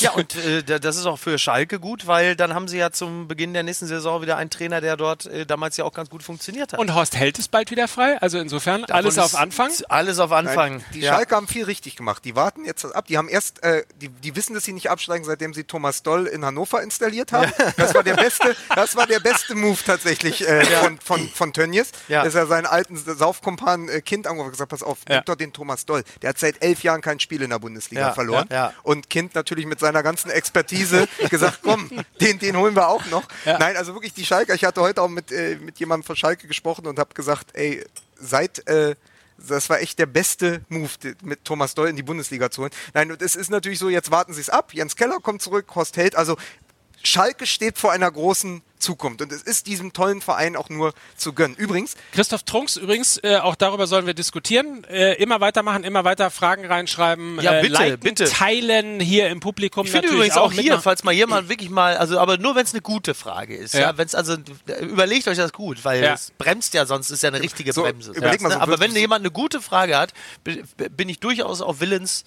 Ja, und äh, das ist auch für Schalke gut, weil dann haben sie ja zum Beginn der nächsten Saison wieder einen Trainer, der dort äh, damals ja auch ganz gut funktioniert hat. Und Horst Held ist bald wieder frei, also insofern Davon alles auf Anfang. Alles auf Anfang. Nein, die ja. Schalke haben viel richtig gemacht. Die warten jetzt ab. Die haben erst, äh, die, die wissen, dass sie nicht absteigen, seitdem sie Thomas Doll in Hannover installiert haben. Ja. Das war der beste, das war der beste Move tatsächlich äh, ja. von, von, von Tönnies, ja. dass er seinen alten Saufkumpan äh, Kind angerufen hat und gesagt, pass auf, ja. nimm doch den Thomas Doll. Der hat seit elf Jahren kein Spiel in der Bundesliga ja, verloren. Ja, ja. Und Kind natürlich mit seiner ganzen Expertise gesagt, komm, den, den holen wir auch noch. Ja. Nein, also wirklich die Schalker. Ich hatte heute auch mit, äh, mit jemandem von Schalke gesprochen und habe gesagt, ey, seit... Äh, das war echt der beste Move, mit Thomas Doll in die Bundesliga zu holen. Nein, und es ist natürlich so, jetzt warten sie es ab. Jens Keller kommt zurück, Horst Held. Also Schalke steht vor einer großen Zukunft. Und es ist diesem tollen Verein auch nur zu gönnen. Übrigens. Christoph Trunks, übrigens, äh, auch darüber sollen wir diskutieren. Äh, immer weitermachen, immer weiter Fragen reinschreiben. Ja, bitte, äh, liken, bitte. Teilen hier im Publikum. Ich finde übrigens auch hier, falls mal jemand wirklich mal, also, aber nur wenn es eine gute Frage ist. Ja. Ja, wenn's also, überlegt euch das gut, weil ja. es bremst ja sonst, ist ja eine richtige so, Bremse. Ja. Mal, so aber wenn jemand eine gute Frage hat, bin ich durchaus auch willens,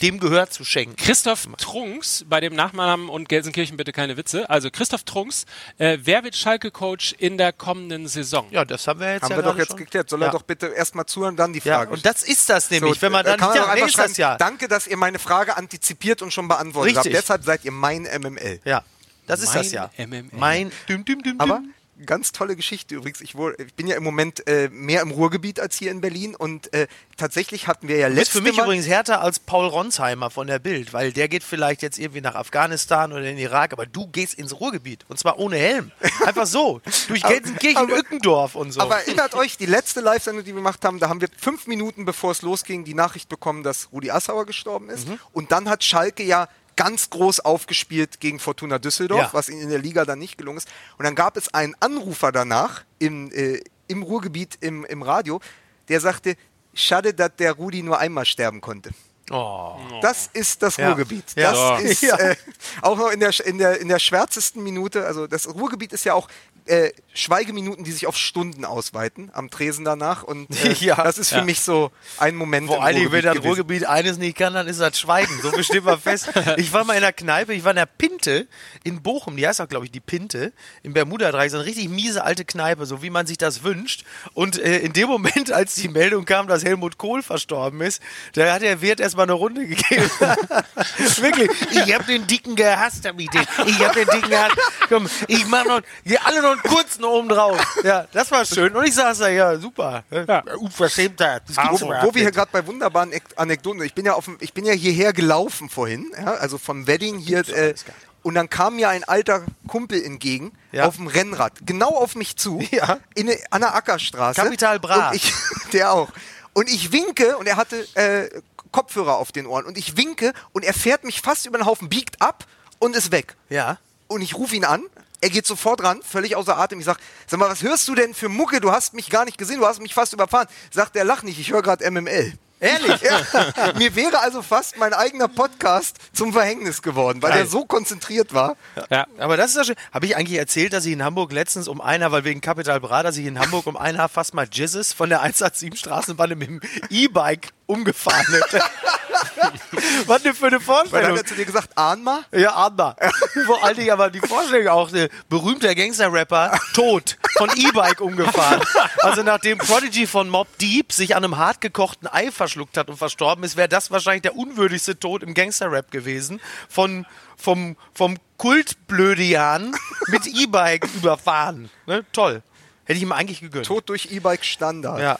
dem Gehör zu schenken. Christoph Trunks, bei dem Nachnamen und Gelsenkirchen bitte keine Witze. Also Christoph Trunks, äh, wer wird Schalke-Coach in der kommenden Saison? Ja, das haben wir jetzt Haben ja wir doch jetzt schon. geklärt. Soll ja. er doch bitte erstmal zuhören, dann die Frage. Ja, und das ist das nämlich, so, wenn man dann kann man ja, das ja. Danke, dass ihr meine Frage antizipiert und schon beantwortet habt. Deshalb seid ihr mein M M L. Ja, das mein ist das ja. M M L. Mein düm, düm, düm, düm. Aber ganz tolle Geschichte übrigens. Ich, wohl, ich bin ja im Moment äh, mehr im Ruhrgebiet als hier in Berlin und äh, tatsächlich hatten wir ja letztes Mal... Ist für mich Mal übrigens härter als Paul Ronsheimer von der Bild, weil der geht vielleicht jetzt irgendwie nach Afghanistan oder in den Irak, aber du gehst ins Ruhrgebiet und zwar ohne Helm. Einfach so. Durch Gelsenkirchen, Ückendorf und so. Aber erinnert euch, die letzte Live-Sendung, die wir gemacht haben, da haben wir fünf Minuten bevor es losging, die Nachricht bekommen, dass Rudi Assauer gestorben ist mhm. und dann hat Schalke ja ganz groß aufgespielt gegen Fortuna Düsseldorf, ja. was ihnen in der Liga dann nicht gelungen ist. Und dann gab es einen Anrufer danach im, äh, im Ruhrgebiet im, im Radio, der sagte, schade, dass der Rudi nur einmal sterben konnte. Oh. Das ist das ja. Ruhrgebiet. Das ja. ist äh, auch noch in der, in, der, in der schwärzesten Minute, also das Ruhrgebiet ist ja auch äh, Schweigeminuten, die sich auf Stunden ausweiten am Tresen danach und äh, ja. das ist für ja. mich so ein Moment im Ruhrgebiet. Wenn das Ruhrgebiet eines nicht kann, dann ist das Schweigen, so bestimmt mal fest. Ich war mal in der Kneipe, ich war in der Pinte in Bochum, die heißt auch glaube ich die Pinte, im Bermuda-Dreieck, so eine richtig miese alte Kneipe, so wie man sich das wünscht und äh, in dem Moment, als die Meldung kam, dass Helmut Kohl verstorben ist, da hat der Wirt erst mal eine Runde gegeben. Wirklich. Ich hab den Dicken gehasst, hab ich den. Ich hab den Dicken gehasst. Komm, ich mach noch, alle noch einen kurzen oben drauf. Ja, das war schön. Und ich saß da, ja, super. Ja. Unverschämtheit. Also, wo wir hier gerade bei wunderbaren Anekdoten, ich bin ja auf dem, ich bin ja hierher gelaufen vorhin, ja, also vom Wedding hier, äh, und dann kam mir ein alter Kumpel entgegen, ja. auf dem Rennrad, genau auf mich zu, ja. in, an der Ackerstraße. Capital Bra. Und ich, der auch. Und ich winke, und er hatte, äh, Kopfhörer auf den Ohren und ich winke und er fährt mich fast über den Haufen, biegt ab und ist weg. Ja. Und ich rufe ihn an, er geht sofort ran, völlig außer Atem. Ich sag, sag mal, was hörst du denn für Mucke? Du hast mich gar nicht gesehen, du hast mich fast überfahren. Sagt er, lach nicht, ich höre gerade M M L. Ehrlich? Ja. Mir wäre also fast mein eigener Podcast zum Verhängnis geworden, weil er so konzentriert war. Ja, aber das ist ja schön. Habe ich eigentlich erzählt, dass ich in Hamburg letztens um ein Haar, weil wegen Capital Bra, dass ich in Hamburg um ein Haar fast mal Jizzes von der hundertsiebzehn Straßenbahn mit dem E-Bike umgefahren hätte? Was denn für eine Vorstellung? Weil hat er zu dir gesagt, Ahnma? Ja, Ahnma. Vor allen Dingen aber die Vorstellung auch, ne, berühmter Gangster-Rapper, tot, von E-Bike umgefahren. Also nachdem Prodigy von Mobb Deep sich an einem hartgekochten Ei verschluckt hat und verstorben ist, wäre das wahrscheinlich der unwürdigste Tod im Gangster-Rap gewesen. Von, vom, vom Kultblödian mit E-Bike überfahren. Ne? Toll. Hätte ich ihm eigentlich gegönnt. Tod durch E-Bike-Standard. Ja.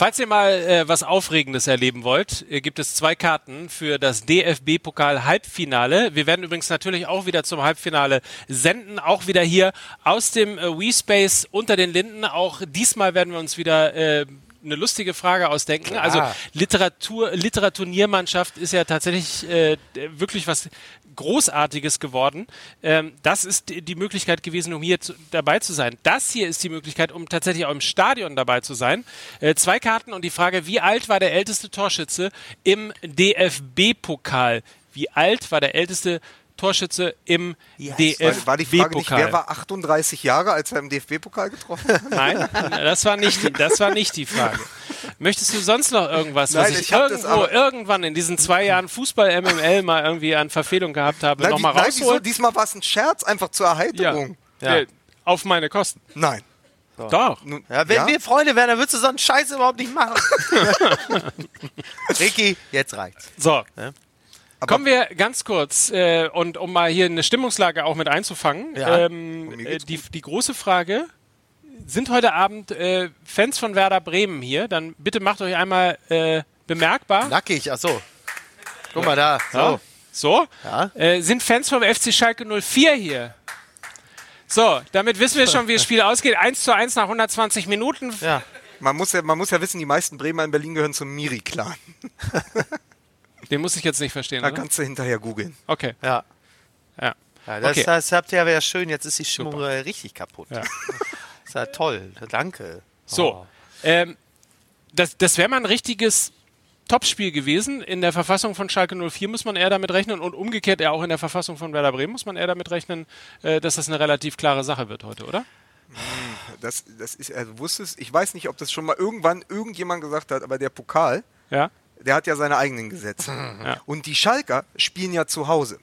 Falls ihr mal äh, was Aufregendes erleben wollt, äh, gibt es zwei Karten für das D F B-Pokal-Halbfinale. Wir werden übrigens natürlich auch wieder zum Halbfinale senden, auch wieder hier aus dem äh, WeSpace unter den Linden. Auch diesmal werden wir uns wieder äh, eine lustige Frage ausdenken. Klar. Also Literatur, Literaturniermannschaft ist ja tatsächlich äh, wirklich was Großartiges geworden. Ähm, das ist die Möglichkeit gewesen, um hier zu, dabei zu sein. Das hier ist die Möglichkeit, um tatsächlich auch im Stadion dabei zu sein. Äh, zwei Karten und die Frage, wie alt war der älteste Torschütze im D F B-Pokal? Wie alt war der älteste Torschütze im yes. D F B-Pokal? War die Frage nicht, wer war achtunddreißig Jahre, als er im D F B-Pokal getroffen hat? Nein, das war nicht die, das war nicht die Frage. Möchtest du sonst noch irgendwas, Nein, was ich, ich irgendwo, irgendwann in diesen zwei Jahren Fußball-M M L mal irgendwie an Verfehlung gehabt habe, nochmal rausholen? Nein, diesmal war es ein Scherz, einfach zur Erheiterung. Ja. Ja. Ja. Auf meine Kosten. Nein. Doch. Doch. Nun, ja, wenn ja? wir Freunde wären, dann würdest du so einen Scheiß überhaupt nicht machen. Ricky, jetzt reicht's. So. Ja. Aber kommen wir ganz kurz, äh, und um mal hier eine Stimmungslage auch mit einzufangen, ja. ähm, die, die große Frage, sind heute Abend äh, Fans von Werder Bremen hier? Dann bitte macht euch einmal äh, bemerkbar. Nackig, ach so. Guck mal da. So. so. Ja. Äh, sind Fans vom F C Schalke null vier hier? So, damit wissen wir schon, wie das Spiel ausgeht. eins zu eins nach hundertzwanzig Minuten. Ja. Man muss ja, man muss ja wissen, die meisten Bremer in Berlin gehören zum Miri-Clan. Den muss ich jetzt nicht verstehen, Da oder? Kannst du hinterher googeln. Okay. Ja. ja. ja das, okay. das habt ihr aber ja schön, jetzt ist die Stimmung Super. richtig kaputt. Ja. Das ist ja toll, danke. So, oh. ähm, das, das wäre mal ein richtiges Topspiel gewesen. In der Verfassung von Schalke null vier muss man eher damit rechnen und umgekehrt auch in der Verfassung von Werder Bremen muss man eher damit rechnen, äh, dass das eine relativ klare Sache wird heute, oder? Das, das ist, also wusstest, ich weiß nicht, ob das schon mal irgendwann irgendjemand gesagt hat, aber der Pokal... Ja. Der hat ja seine eigenen Gesetze. Ja. Und die Schalker spielen ja zu Hause.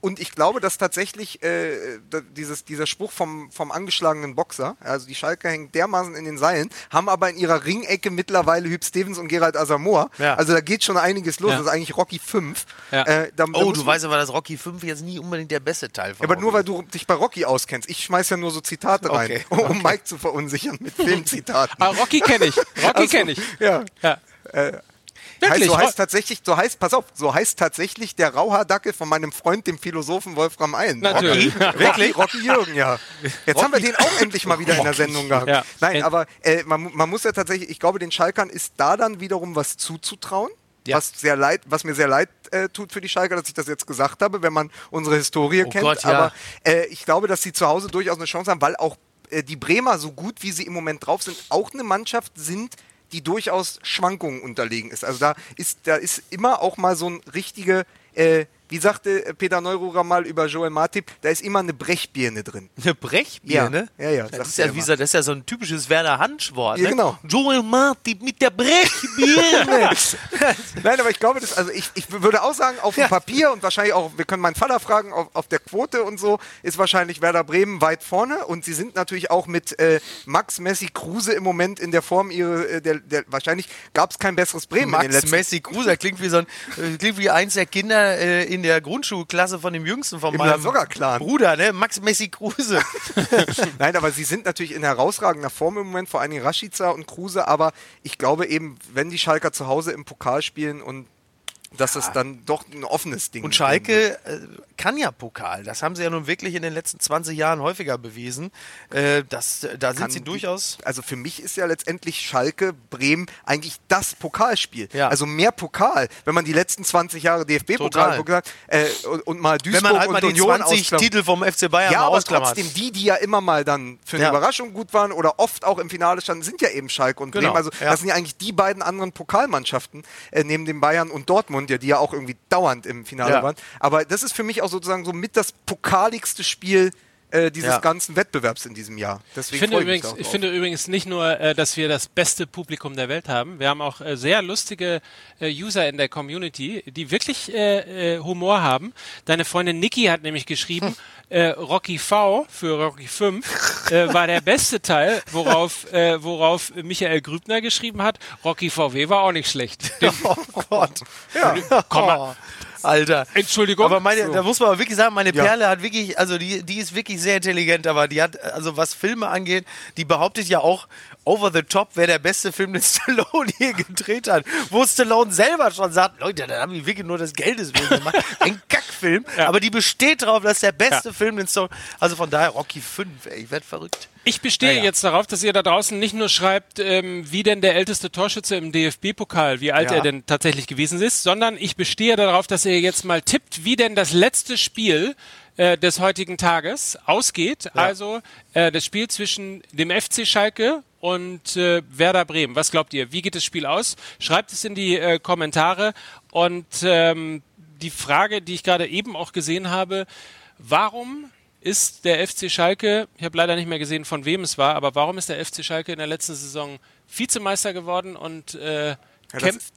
Und ich glaube, dass tatsächlich äh, dieses, dieser Spruch vom, vom angeschlagenen Boxer, also die Schalker hängen dermaßen in den Seilen, haben aber in ihrer Ringecke mittlerweile Hüb Stevens und Gerald Asamoah. Ja. Also da geht schon einiges los. Ja. Das ist eigentlich Rocky fünf. Ja. Äh, da, oh, da du weißt aber, dass Rocky fünf jetzt nie unbedingt der beste Teil war. Ja, aber nur, weil du dich bei Rocky auskennst. Ich schmeiß ja nur so Zitate rein, okay. um okay. Mike zu verunsichern mit Filmzitaten. Ah, Rocky kenne ich. Rocky also, kenne ich. Ja. ja. Äh, Wirklich? So heißt tatsächlich, so heißt, pass auf, so heißt tatsächlich der Rauhaardackel von meinem Freund, dem Philosophen Wolfram Allen. Natürlich. Rocky, wirklich? Rocky Jürgen, ja. Jetzt Rocky. haben wir den auch endlich mal wieder Rocky. in der Sendung gehabt. Ja. Nein, aber äh, man, man muss ja tatsächlich, ich glaube, den Schalkern ist da dann wiederum was zuzutrauen. ja. was, sehr leid, was mir sehr leid äh, tut für die Schalker, dass ich das jetzt gesagt habe, wenn man unsere Historie oh kennt. Gott, ja. Aber äh, ich glaube, dass sie zu Hause durchaus eine Chance haben, weil auch äh, die Bremer, so gut wie sie im Moment drauf sind, auch eine Mannschaft sind, die durchaus Schwankungen unterlegen ist. Also da ist, da ist immer auch mal so ein richtige... Äh, Wie sagte Peter Neururer mal über Joel Matip, da ist immer eine Brechbirne drin. Eine Brechbirne? Ja, ja. ja, das, ist ja wie so, das ist ja so ein typisches Werder Hanschwort. Ja, genau. Ne? Joel Matip mit der Brechbirne. Nein, aber ich glaube, das, also ich, ich würde auch sagen, auf dem ja. Papier und wahrscheinlich auch, wir können meinen Vater fragen, auf, auf der Quote und so, ist wahrscheinlich Werder Bremen weit vorne. Und sie sind natürlich auch mit äh, Max, Messi, Kruse im Moment in der Form ihre, äh, der, der, wahrscheinlich gab es kein besseres Bremen. Max, in den letzten Messi, Kruse, klingt wie so ein, äh, klingt wie eins der Kinder äh, in in der Grundschulklasse von dem Jüngsten, von Im meinem Lasogga-Clan. Bruder, ne? Max Messi Kruse. Nein, aber sie sind natürlich in herausragender Form im Moment, vor allem Rashica und Kruse, aber ich glaube eben, wenn die Schalker zu Hause im Pokal spielen und dass ja. es dann doch ein offenes Ding ist. Und Schalke äh, kann ja Pokal. Das haben sie ja nun wirklich in den letzten zwanzig Jahren häufiger bewiesen. Äh, das, da sind kann sie durchaus... Also für mich ist ja letztendlich Schalke, Bremen eigentlich das Pokalspiel. Ja. Also mehr Pokal. Wenn man die letzten zwanzig Jahre D F B-Pokal gesagt, äh, und, und mal Duisburg und Union ausklammert. Wenn man halt mal die zwanzig Titel vom F C Bayern ja, aber trotzdem die, die ja immer mal dann für eine ja. Überraschung gut waren oder oft auch im Finale standen, sind ja eben Schalke und genau. Bremen. Also ja. das sind ja eigentlich die beiden anderen Pokalmannschaften äh, neben den Bayern und Dortmund, die ja auch irgendwie dauernd im Finale ja. waren. Aber das ist für mich auch sozusagen so mit das pokaligste Spiel äh, dieses ja. ganzen Wettbewerbs in diesem Jahr. Deswegen ich finde, übrigens, ich finde übrigens nicht nur, äh, dass wir das beste Publikum der Welt haben. Wir haben auch äh, sehr lustige äh, User in der Community, die wirklich äh, äh, Humor haben. Deine Freundin Niki hat nämlich geschrieben, hm. Äh, Rocky V für Rocky fünf äh, war der beste Teil, worauf, äh, worauf Michael Grübner geschrieben hat, Rocky V W war auch nicht schlecht. Oh Gott. Ja. Komm mal. Alter. Entschuldigung. Aber meine, so. da muss man aber wirklich sagen, meine ja. Perle hat wirklich, also die, die ist wirklich sehr intelligent, aber die hat, also was Filme angeht, die behauptet ja auch, Over the Top wäre der beste Film, den Stallone hier gedreht hat. Wo Stallone selber schon sagt, Leute, da haben die wirklich nur des Geldes gemacht. Ein Kackfilm. Ja. Aber die besteht darauf, dass der beste ja. Film, den Stallone... Also von daher, Rocky fünf, ey, ich werd verrückt. Ich bestehe ja, ja. jetzt darauf, dass ihr da draußen nicht nur schreibt, ähm, wie denn der älteste Torschütze im D F B-Pokal, wie alt ja. er denn tatsächlich gewesen ist, sondern ich bestehe darauf, dass ihr jetzt mal tippt, wie denn das letzte Spiel äh, des heutigen Tages ausgeht. Ja. Also äh, das Spiel zwischen dem F C Schalke und äh, Werder Bremen. Was glaubt ihr? Wie geht das Spiel aus? Schreibt es in die äh, Kommentare. Und ähm, die Frage, die ich gerade eben auch gesehen habe, warum... ist der F C Schalke, ich habe leider nicht mehr gesehen, von wem es war, aber warum ist der F C Schalke in der letzten Saison Vizemeister geworden und äh, ja, kämpft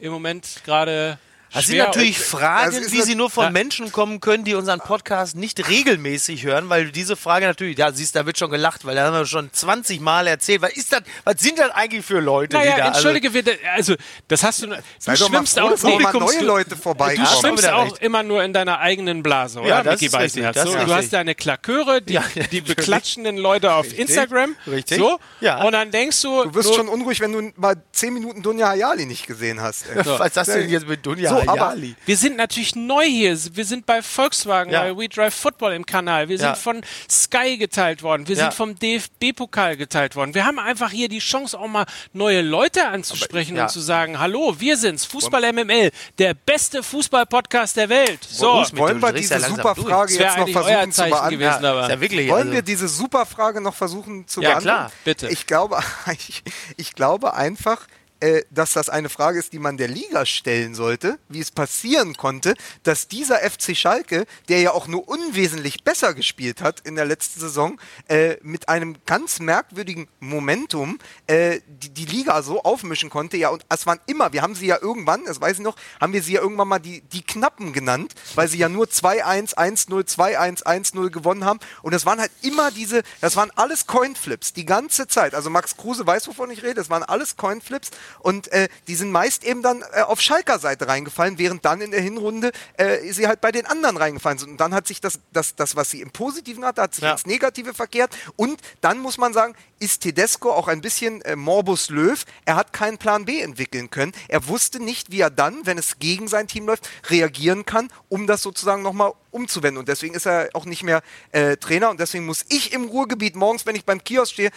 im Moment gerade... Das sind natürlich Fragen, also wie sie nur von ja. Menschen kommen können, die unseren Podcast nicht regelmäßig hören, weil diese Frage natürlich, ja, siehst, da wird schon gelacht, weil da haben wir schon zwanzig Mal erzählt. Was ist das, was sind das eigentlich für Leute, naja, die da... Entschuldige, also, wir, also das hast du... Du schwimmst froh, auch, nee, neue du, Leute vorbei du schwimmst ja, auch immer nur in deiner eigenen Blase, oder? Ja, das Mickey Beisenherz. Das so, du hast deine Klaköre, die, ja, die beklatschenden Leute auf richtig, Instagram. Richtig. So, ja. Und dann denkst du... Du wirst nur, schon unruhig, wenn du mal zehn Minuten Dunja Hayali nicht gesehen hast. So. Was hast du denn jetzt mit Dunja? So, aber wir sind natürlich neu hier. Wir sind bei Volkswagen, ja. bei We Drive Football im Kanal. Wir sind ja. von Sky geteilt worden. Wir ja. sind vom D F B-Pokal geteilt worden. Wir haben einfach hier die Chance, auch mal neue Leute anzusprechen aber, ja. und zu sagen, hallo, wir sind's, Fußball-M M L, der beste Fußball-Podcast der Welt. So. Wollen wir diese Superfrage jetzt noch versuchen zu beantworten? Gewesen, ja, aber. Ja wirklich, Wollen also. wir diese Superfrage noch versuchen zu ja, beantworten? Ja, klar, bitte. Ich glaube, ich, ich glaube einfach... Äh, dass das eine Frage ist, die man der Liga stellen sollte, wie es passieren konnte, dass dieser F C Schalke, der ja auch nur unwesentlich besser gespielt hat in der letzten Saison, äh, mit einem ganz merkwürdigen Momentum äh, die, die Liga so aufmischen konnte. Ja, und es waren immer, wir haben sie ja irgendwann, das weiß ich noch, haben wir sie ja irgendwann mal die, die Knappen genannt, weil sie ja nur zwei eins, eins null, zwei eins, eins null gewonnen haben. Und das waren halt immer diese, das waren alles Coinflips, die ganze Zeit. Also Max Kruse weiß, wovon ich rede, das waren alles Coinflips. Und äh, die sind meist eben dann äh, auf Schalker Seite reingefallen, während dann in der Hinrunde äh, sie halt bei den anderen reingefallen sind. Und dann hat sich das, das, das was sie im Positiven hatte, hat sich ja. ins Negative verkehrt. Und dann muss man sagen, ist Tedesco auch ein bisschen äh, Morbus Löw. Er hat keinen Plan B entwickeln können. Er wusste nicht, wie er dann, wenn es gegen sein Team läuft, reagieren kann, um das sozusagen nochmal umzuwenden. Und deswegen ist er auch nicht mehr äh, Trainer. Und deswegen muss ich im Ruhrgebiet morgens, wenn ich beim Kiosk stehe,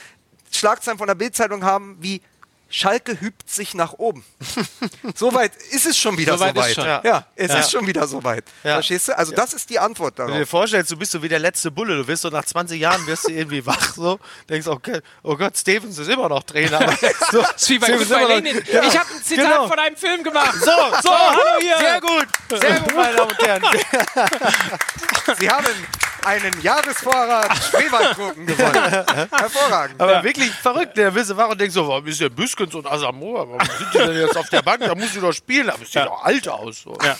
Schlagzeilen von der Bild-Zeitung haben wie Schalke hübt sich nach oben. Soweit ist es schon wieder soweit. So weit. Schon, ja. ja, es ja. ist schon wieder soweit. Ja. Verstehst du? Also ja. das ist die Antwort darauf. Wenn du dir vorstellst, du bist so wie der letzte Bulle. Du wirst so nach zwanzig Jahren wirst du irgendwie wach. So. Denkst, okay, oh Gott, Stevens ist immer noch Trainer. So, das ist wie bei Lenin. Ja. Ich habe ein Zitat genau. von einem Film gemacht. So, so, hallo hier. Sehr gut. Sehr gut, meine Damen und Herren. Sie haben einen Jahresvorrat Schweberngucken gewonnen. Hervorragend. Aber ja. wirklich verrückt. Der wirst du wach und denkst so, warum ist der Büsker und Asamoah, warum sind die denn jetzt auf der Bank? Da muss sie doch spielen, aber es sieht ja. doch alt aus. So. Ja.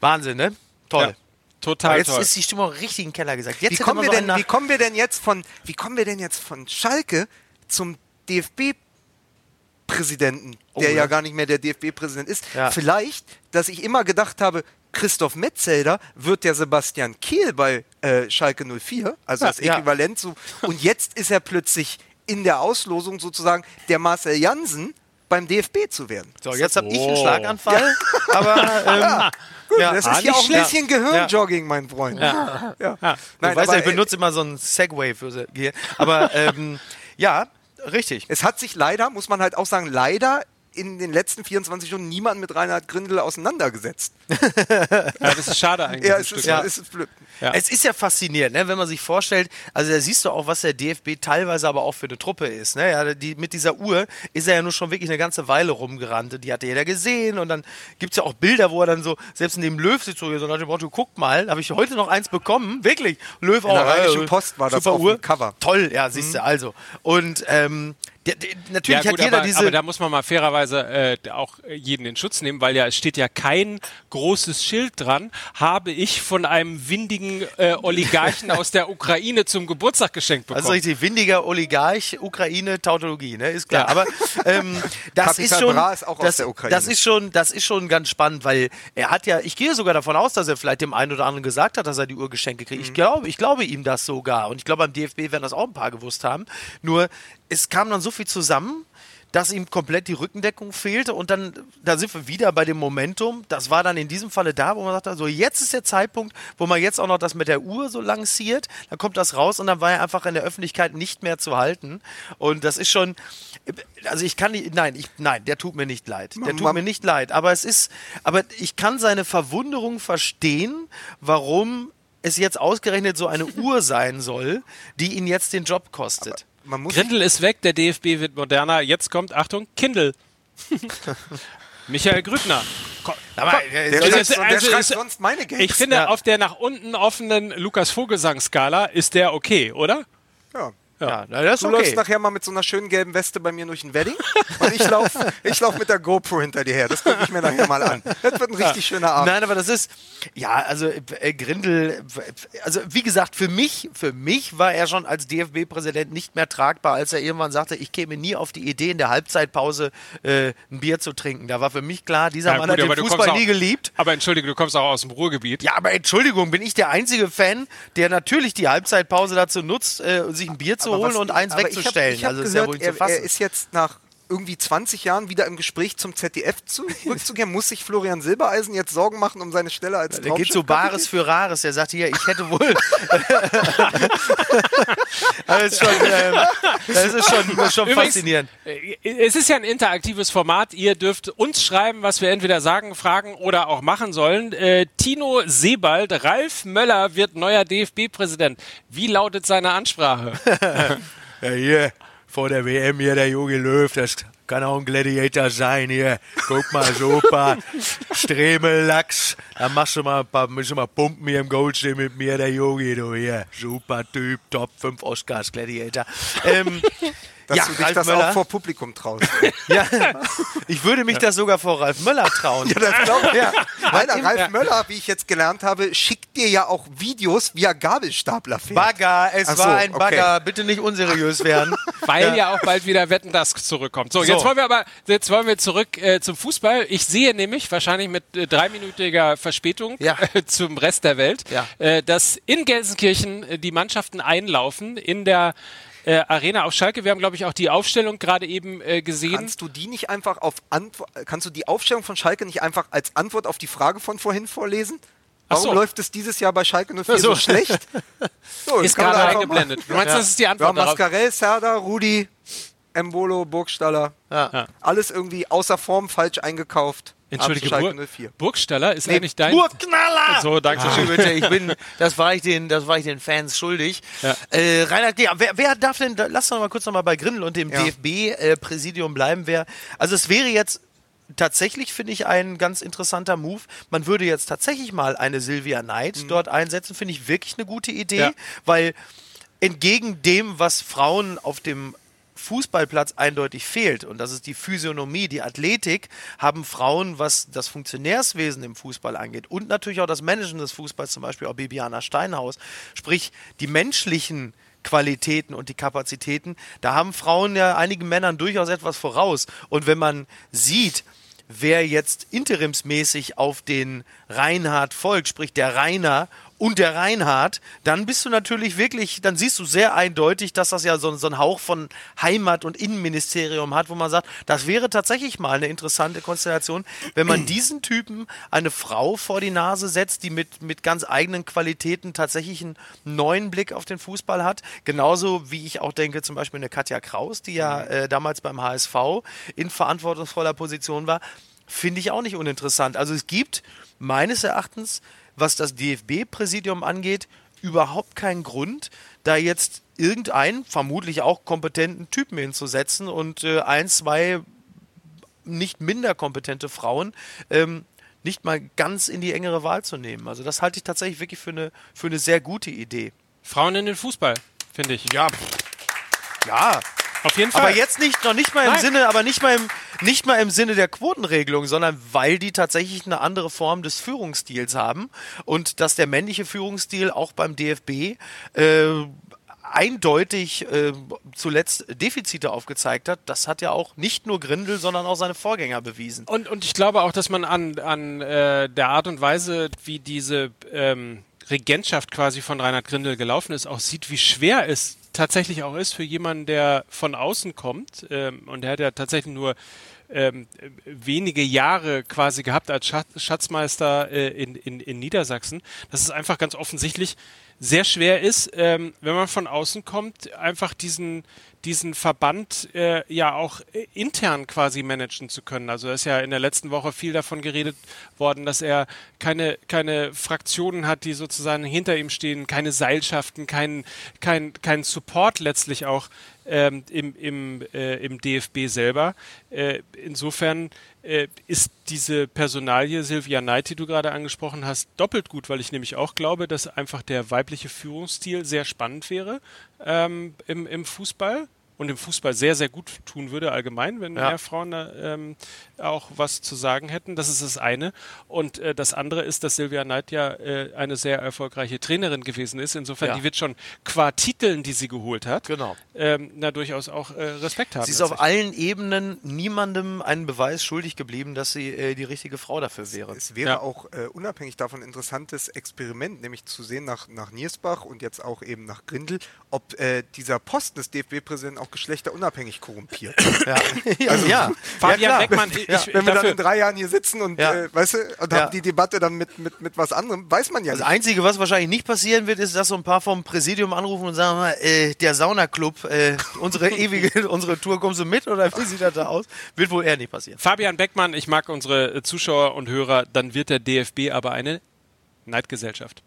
Wahnsinn, ne? Toll. Ja. Total aber jetzt toll. Jetzt ist die Stimmung richtig in den Keller gesagt. Jetzt wie, kommen wir denn, nach- wie, kommen wir denn jetzt von, wie kommen wir denn jetzt von Schalke zum D F B-Präsidenten, oh, der ja. ja gar nicht mehr der D F B-Präsident ist? Ja. Vielleicht, dass ich immer gedacht habe, Christoph Metzelder wird der Sebastian Kehl bei äh, Schalke null vier, also ja, das Äquivalent. Ja. So, und jetzt ist er plötzlich in der Auslosung sozusagen der Marcel Jansen beim D F B zu werden. So, jetzt habe oh. ich einen Schlaganfall. Ja. Aber ähm, ja. Gut, ja. das ah, ist ja auch ein bisschen Gehirnjogging, ja. mein Freund. Ja. Ja. Ja. Nein, du weißt ja, ich benutze immer so einen Segway für hier. Aber ähm, ja, richtig. Es hat sich leider, muss man halt auch sagen, leider in den letzten vierundzwanzig Stunden niemand mit Reinhard Grindel auseinandergesetzt. Ja, das ist schade eigentlich. Ja, es ist, ja. es ist blöd. Ja. Es ist ja faszinierend, ne, wenn man sich vorstellt, also da siehst du auch, was der D F B teilweise aber auch für eine Truppe ist. Ne? Ja, die, mit dieser Uhr ist er ja nur schon wirklich eine ganze Weile rumgerannt. Die hatte jeder gesehen und dann gibt es ja auch Bilder, wo er dann so, selbst in dem Löw sitzt, so und dachte, boah, du guck mal, da habe ich heute noch eins bekommen. Wirklich. Löw in auch. In der Rheinischen äh, Post war das auf dem Cover. Toll, ja, siehst du, mhm. also. Und ähm, Ja, d- natürlich ja, gut, hat jeder aber, diese... Aber da muss man mal fairerweise äh, auch jeden in Schutz nehmen, weil ja es steht ja kein großes Schild dran, habe ich von einem windigen äh, Oligarchen aus der Ukraine zum Geburtstag geschenkt bekommen. Also richtig, windiger Oligarch, Ukraine, Tautologie, ne? Ist klar. Ja. Aber ähm, das Capital ist schon... Bra ist auch das, aus der Ukraine. Das ist schon, das ist schon ganz spannend, weil er hat ja... Ich gehe sogar davon aus, dass er vielleicht dem einen oder anderen gesagt hat, dass er die Uhr geschenkt kriegt. Mhm. Ich glaube, ich glaube ihm das sogar. Und ich glaube, beim D F B werden das auch ein paar gewusst haben. Nur... Es kam dann so viel zusammen, dass ihm komplett die Rückendeckung fehlte und dann, da sind wir wieder bei dem Momentum, das war dann in diesem Falle da, wo man sagt, so jetzt ist der Zeitpunkt, wo man jetzt auch noch das mit der Uhr so lanciert, dann kommt das raus und dann war er einfach in der Öffentlichkeit nicht mehr zu halten und das ist schon, also ich kann nicht, nein, ich, nein, der tut mir nicht leid, der tut mir nicht leid, aber es ist, aber ich kann seine Verwunderung verstehen, warum es jetzt ausgerechnet so eine Uhr sein soll, die ihn jetzt den Job kostet. Aber Grindel ist weg, der D F B wird moderner. Jetzt kommt, Achtung, Kindel. Michael Grübner. Komm, komm. Der also, schreibt, also, der ist, sonst meine Games. Ich finde, ja. auf der nach unten offenen Lucas Vogelsang-Skala ist der okay, oder? Ja. Ja, na, das ist du okay. läufst nachher mal mit so einer schönen gelben Weste bei mir durch ein Wedding und ich laufe ich lauf mit der GoPro hinter dir her. Das gucke ich mir nachher mal an. Das wird ein richtig ja. schöner Abend. Nein, aber das ist, ja, also äh, Grindel, also wie gesagt, für mich, für mich war er schon als D F B-Präsident nicht mehr tragbar, als er irgendwann sagte, ich käme nie auf die Idee, in der Halbzeitpause äh, ein Bier zu trinken. Da war für mich klar, dieser ja, Mann gut, hat den Fußball auch, nie geliebt. Aber entschuldige, du kommst auch aus dem Ruhrgebiet. Ja, aber Entschuldigung, bin ich der einzige Fan, der natürlich die Halbzeitpause dazu nutzt, äh, sich ein Bier zu holen und eins wegzustellen. Ich hab, ich hab also gehört, ist ja wohl er, er ist jetzt nach irgendwie zwanzig Jahren wieder im Gespräch zum Z D F zurückzukehren. Muss sich Florian Silbereisen jetzt Sorgen machen um seine Stelle als Traumschiff? Der geht so Bares für Rares. Der sagt hier, ich hätte wohl... Das ist schon, ähm, das ist schon, schon übrigens, faszinierend. Es ist ja ein interaktives Format. Ihr dürft uns schreiben, was wir entweder sagen, fragen oder auch machen sollen. Äh, Tino Sebald, Ralf Möller wird neuer D F B-Präsident. Wie lautet seine Ansprache? Ja, hier... Vor der W M hier, der Jogi Löw, das kann auch ein Gladiator sein hier. Guck mal, super. Stremellachs. Da machst du mal ein paar, müssen wir mal pumpen hier im Goldstream mit mir, der Jogi, du hier. Super Typ, Top fünf Oscars, Gladiator. Ähm, Dass ja, du dich Ralf das Möller. Auch vor Publikum traust. Ja, ich würde mich ja. das sogar vor Ralf Möller trauen. Ja, das glaube ich. Ja. Weil der Ralf ja. Möller, wie ich jetzt gelernt habe, schickt dir ja auch Videos, wie er Gabelstapler fährt. Bagger, es so, war ein Bagger. Okay. Bitte nicht unseriös werden. Weil ja. ja auch bald wieder Wetten, dass zurückkommt. So, so, jetzt wollen wir aber jetzt wollen wir zurück äh, zum Fußball. Ich sehe nämlich, wahrscheinlich mit äh, dreiminütiger Verspätung ja. äh, zum Rest der Welt, ja. äh, dass in Gelsenkirchen äh, die Mannschaften einlaufen in der Äh, Arena auf Schalke. Wir haben, glaube ich, auch die Aufstellung gerade eben äh, gesehen. Kannst du die nicht einfach auf Antwo- Kannst du die Aufstellung von Schalke nicht einfach als Antwort auf die Frage von vorhin vorlesen? Warum so. läuft es dieses Jahr bei Schalke null vier so. so schlecht? So, ist gerade eingeblendet. Mal. Du meinst, ja. das ist die Antwort ja, darauf? Mascarell, Serdar, Rudi, Embolo, Burgstaller. Ja. Ja. Alles irgendwie außer Form falsch eingekauft. Entschuldige, Bur- Burgstaller ist nee, eigentlich dein... Burgknaller! So, danke ah. schön. Bitte. Ich bin, das, war ich den, das war ich den Fans schuldig. Ja. Äh, Reinhard, wer, wer darf denn... Lass doch mal kurz noch mal bei Grindel und dem ja. D F B-Präsidium äh, bleiben. Wer, also es wäre jetzt tatsächlich, finde ich, ein ganz interessanter Move. Man würde jetzt tatsächlich mal eine Silvia Knight mhm. dort einsetzen. Finde ich wirklich eine gute Idee, ja. weil entgegen dem, was Frauen auf dem Fußballplatz eindeutig fehlt, und das ist die Physiognomie, die Athletik, haben Frauen, was das Funktionärswesen im Fußball angeht und natürlich auch das Managen des Fußballs, zum Beispiel auch Bibiana Steinhaus, sprich die menschlichen Qualitäten und die Kapazitäten, da haben Frauen ja einigen Männern durchaus etwas voraus. Und wenn man sieht, wer jetzt interimsmäßig auf den Reinhard folgt, sprich der Rainer und der Reinhard, dann bist du natürlich wirklich, dann siehst du sehr eindeutig, dass das ja so, so ein Hauch von Heimat- und Innenministerium hat, wo man sagt, das wäre tatsächlich mal eine interessante Konstellation, wenn man diesen Typen eine Frau vor die Nase setzt, die mit, mit ganz eigenen Qualitäten tatsächlich einen neuen Blick auf den Fußball hat. Genauso wie ich auch denke, zum Beispiel eine Katja Kraus, die ja äh, damals beim H S V in verantwortungsvoller Position war, finde ich auch nicht uninteressant. Also es gibt meines Erachtens, was das D F B-Präsidium angeht, überhaupt keinen Grund, da jetzt irgendeinen, vermutlich auch kompetenten Typen hinzusetzen und äh, ein, zwei nicht minder kompetente Frauen ähm, nicht mal ganz in die engere Wahl zu nehmen. Also das halte ich tatsächlich wirklich für eine, für eine sehr gute Idee. Frauen in den Fußball, finde ich. Ja. Ja. Auf jeden Fall. Aber jetzt nicht, noch nicht mal im Nein. Sinne, aber nicht mal im, nicht mal im Sinne der Quotenregelung, sondern weil die tatsächlich eine andere Form des Führungsstils haben und dass der männliche Führungsstil auch beim D F B äh, eindeutig äh, zuletzt Defizite aufgezeigt hat. Das hat ja auch nicht nur Grindel, sondern auch seine Vorgänger bewiesen. Und, und ich glaube auch, dass man an, an äh, der Art und Weise, wie diese ähm, Regentschaft quasi von Reinhard Grindel gelaufen ist, auch sieht, wie schwer es tatsächlich auch ist für jemanden, der von außen kommt, ähm, und der hat ja tatsächlich nur ähm, wenige Jahre quasi gehabt als Schatzmeister äh, in, in, in Niedersachsen, dass es einfach ganz offensichtlich sehr schwer ist, ähm, wenn man von außen kommt, einfach diesen, diesen Verband äh, ja auch intern quasi managen zu können. Also da ist ja in der letzten Woche viel davon geredet worden, dass er keine, keine Fraktionen hat, die sozusagen hinter ihm stehen, keine Seilschaften, keinen kein, kein Support letztlich auch ähm, im, im, äh, im D F B selber. Äh, insofern äh, ist diese Personalie Silvia Knight, die du gerade angesprochen hast, doppelt gut, weil ich nämlich auch glaube, dass einfach der weibliche Führungsstil sehr spannend wäre ähm, im, im Fußball und im Fußball sehr, sehr gut tun würde allgemein, wenn ja. mehr Frauen da, ähm, auch was zu sagen hätten. Das ist das eine. Und äh, das andere ist, dass Silvia Knight ja äh, eine sehr erfolgreiche Trainerin gewesen ist. Insofern, ja. die wird schon qua Titeln, die sie geholt hat, genau. ähm, na durchaus auch äh, Respekt haben. Sie ist auf allen Ebenen niemandem einen Beweis schuldig geblieben, dass sie äh, die richtige Frau dafür wäre. Es, es wäre ja. auch äh, unabhängig davon ein interessantes Experiment, nämlich zu sehen nach, nach Niersbach und jetzt auch eben nach Grindel, ob äh, dieser Posten des D F B-Präsidenten auch geschlechterunabhängig korrumpiert. Ja. Also, ja. Fabian ja, Beckmann, ich, ja. ich, wenn wir dafür. dann in drei Jahren hier sitzen und, ja. äh, weißt du, und ja. haben die Debatte dann mit, mit, mit was anderem, weiß man ja das nicht. Das Einzige, was wahrscheinlich nicht passieren wird, ist, dass so ein paar vom Präsidium anrufen und sagen, äh, der Saunaclub, äh, unsere ewige unsere Tour, kommst du mit oder wie sieht das da aus? Wird wohl eher nicht passieren. Fabian Beckmann, ich mag unsere Zuschauer und Hörer, dann wird der D F B aber eine Neidgesellschaft.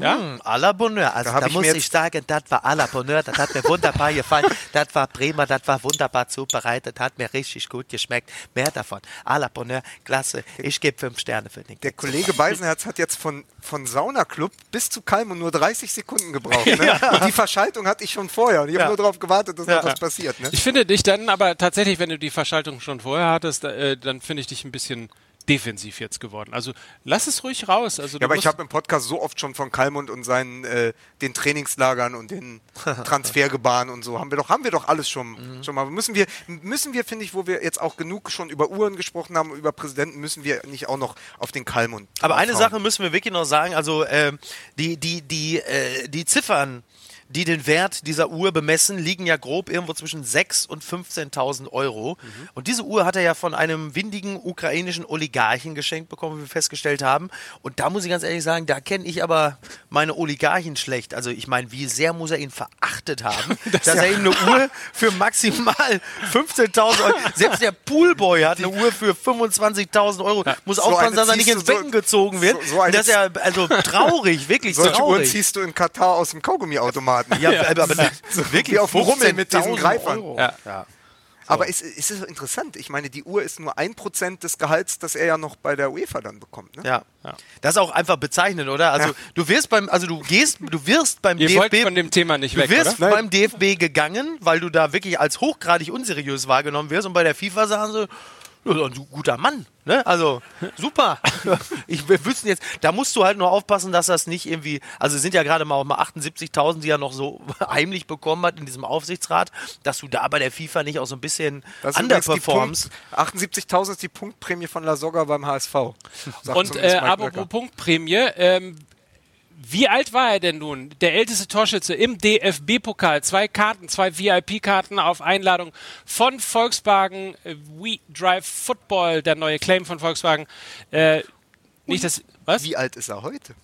Ja, à la Bonheur. Also da, da ich muss ich sagen, das war à la Bonheur, das hat mir wunderbar gefallen, das war prima, das war wunderbar zubereitet, hat mir richtig gut geschmeckt. Mehr davon. À la Bonheur, klasse. Ich gebe fünf Sterne für den. Der Kollege Beisenherz hat jetzt von, von Saunaclub bis zu Calmo nur dreißig Sekunden gebraucht. Ne? Ja. Und die Verschaltung hatte ich schon vorher und ich habe ja. nur darauf gewartet, dass ja. noch was passiert. Ne? Ich finde dich dann aber tatsächlich, wenn du die Verschaltung schon vorher hattest, äh, dann finde ich dich ein bisschen defensiv jetzt geworden. Also lass es ruhig raus. Also, ja, aber ich habe im Podcast so oft schon von Kallmund und seinen äh, den Trainingslagern und den Transfergebaren und so haben wir doch haben wir doch alles schon mhm. schon mal. Müssen wir müssen wir finde ich, wo wir jetzt auch genug schon über Uhren gesprochen haben, über Präsidenten, müssen wir nicht auch noch auf den Kallmund. Aber aufhauen. Eine Sache müssen wir wirklich noch sagen. Also äh, die die die äh, die Ziffern, die den Wert dieser Uhr bemessen, liegen ja grob irgendwo zwischen sechs und fünfzehntausend Euro. Mhm. Und diese Uhr hat er ja von einem windigen ukrainischen Oligarchen geschenkt bekommen, wie wir festgestellt haben. Und da muss ich ganz ehrlich sagen, da kenne ich aber meine Oligarchen schlecht. Also ich meine, wie sehr muss er ihn verachten? geachtet haben, das dass ja. er ihm eine Uhr für maximal fünfzehntausend Euro, selbst der Poolboy hat eine Uhr für fünfundzwanzigtausend Euro, ja. muss so aufpassen, dass er nicht ins Becken so gezogen wird. So, so dass er, also traurig, wirklich solche traurig. Solche Uhren ziehst du in Katar aus dem Kaugummiautomaten. Ja, ja. aber, aber ja. wirklich auf dem Rummel mit diesen Greifern. Ja. Ja. So. Aber es, es ist interessant. Ich meine, die Uhr ist nur ein Prozent des Gehalts, das er ja noch bei der UEFA dann bekommt. Ne? Ja. ja. Das ist auch einfach bezeichnend, oder? Also ja. du wirst beim, also du gehst, du wirst beim Ihr D F B. Wollt von dem Thema nicht weg, Du wirst oder? beim D F B gegangen, weil du da wirklich als hochgradig unseriös wahrgenommen wirst. Und bei der FIFA sagen sie, ja, ein guter Mann. Ne? Also, super. Ich, wir wüssten jetzt, da musst du halt nur aufpassen, dass das nicht irgendwie, also sind ja gerade mal auch mal achtundsiebzigtausend, die er noch so heimlich bekommen hat in diesem Aufsichtsrat, dass du da bei der FIFA nicht auch so ein bisschen underperformst. achtundsiebzigtausend ist die Punktprämie von Lasogga beim H S V. Und äh, apropos Punktprämie, ähm, wie alt war er denn nun? Der älteste Torschütze im D F B-Pokal. Zwei Karten, zwei V I P-Karten auf Einladung von Volkswagen. We Drive Football, der neue Claim von Volkswagen. Äh, nicht das, was? Wie alt ist er heute?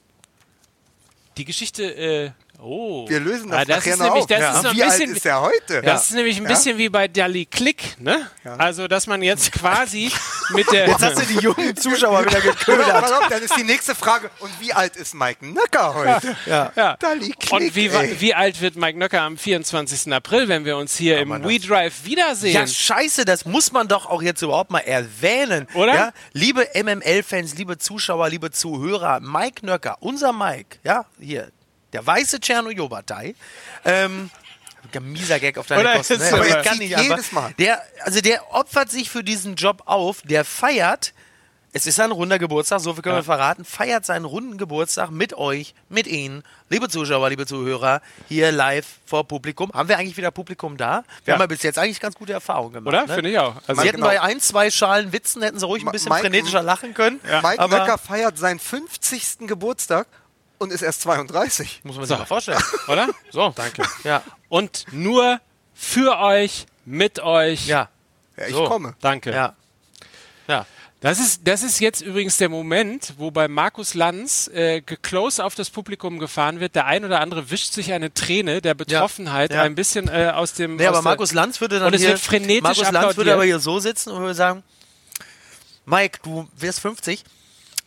Die Geschichte... Äh Oh. Wir lösen das, ah, das nachher ist noch nämlich, das ja. ist ein Wie bisschen, alt ist er heute? Das ja. ist nämlich ein bisschen ja. wie bei Dali Klick, ne? Ja. Also, dass man jetzt quasi mit der... Jetzt hast du die jungen Zuschauer wieder geködert. Dann ist die nächste Frage, und wie alt ist Maik Nöcker heute? Ja. Ja. Dali Klick, und wie, wie alt wird Maik Nöcker am vierundzwanzigsten April, wenn wir uns hier ja, im WeDrive wiedersehen? Ja, scheiße, das muss man doch auch jetzt überhaupt mal erwähnen. Oder? Ja? Liebe M M L-Fans, liebe Zuschauer, liebe Zuhörer, Maik Nöcker, unser Maik, ja, hier... Der weiße Tschernojobatei. Ähm, mieser Gag auf deine Oder Kosten. Ne? Aber ich kann nicht, jedes Mal. Der, also der opfert sich für diesen Job auf, der feiert, es ist ein runder Geburtstag, so viel können ja. wir verraten, feiert seinen runden Geburtstag mit euch, mit Ihnen, liebe Zuschauer, liebe Zuhörer, hier live vor Publikum. Haben wir eigentlich wieder Publikum da? Wir ja. haben ja bis jetzt eigentlich ganz gute Erfahrungen gemacht. Oder? Ne? Finde ich auch. Also sie hätten genau. bei ein, zwei Schalen Witzen, hätten sie ruhig ein bisschen Mike, frenetischer lachen können. Ja. Maik Nöcker feiert seinen fünfzigsten Geburtstag. Und ist erst zweiunddreißig. Muss man sich so. mal vorstellen, oder? So, danke. Ja. Und nur für euch, mit euch. Ja, ja ich so. komme. Danke. Ja. Ja. Das ist, das ist jetzt übrigens der Moment, wo bei Markus Lanz äh, close auf das Publikum gefahren wird. Der ein oder andere wischt sich eine Träne der Betroffenheit ja. Ja. ein bisschen äh, aus dem... Nee, aus aber Markus Lanz würde dann und es hier, wird frenetisch Markus Lanz würde aber hier so sitzen und würde sagen, Maik, du wirst fünfzig.